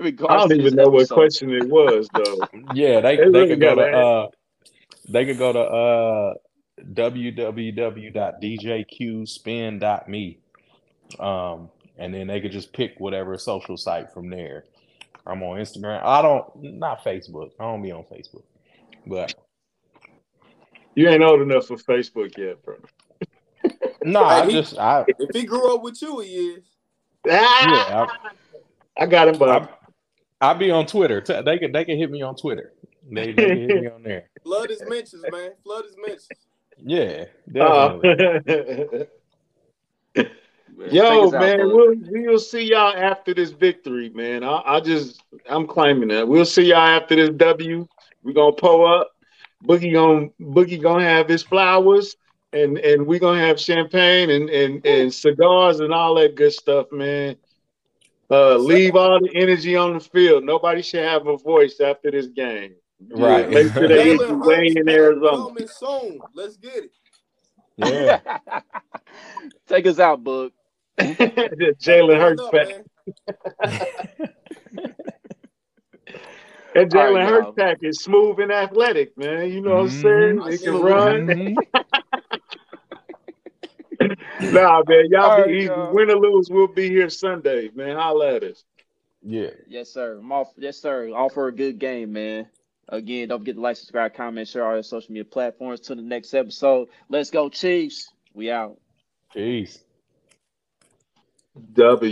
don't even know episode. what question it was, though. yeah, they, they, they could go to uh, they could go to uh, w w w dot d j q spin dot m e, um, and then they could just pick whatever social site from there. I'm on Instagram. I don't not Facebook. I don't be on Facebook, but you ain't old enough for Facebook yet, bro. no, nah, I just I, if he grew up with you, he is. Yeah. I, I got him, but I'll be on Twitter. They can they can hit me on Twitter. They, they can hit me on there. Flood his mentions, man. Flood his mentions. Yeah. Definitely. Uh, Yo, man, out, we'll we'll see y'all after this victory, man. I, I just I'm claiming that. We'll see y'all after this W. We're gonna pull up. Boogie gonna Boogie gonna have his flowers. And and we're gonna have champagne and, and, and cigars and all that good stuff, man. Uh, leave all the energy on the field. Nobody should have a voice after this game. Right. Make sure they play in Arizona. Soon. Let's get it. Yeah. Take us out, Boog. Jalen Hurts pack. That Jalen right, Hurts pack is smooth and athletic, man. You know mm-hmm. what I'm saying? They can run. Mm-hmm. nah, man, y'all all be right, easy. Y'all. Win or lose, we'll be here Sunday, man. Holla at us. Yeah. Yes, sir. I'm off, yes, sir. All for a good game, man. Again, don't forget to like, subscribe, comment, share all your social media platforms. Till the next episode. Let's go, Chiefs. We out. Peace. W.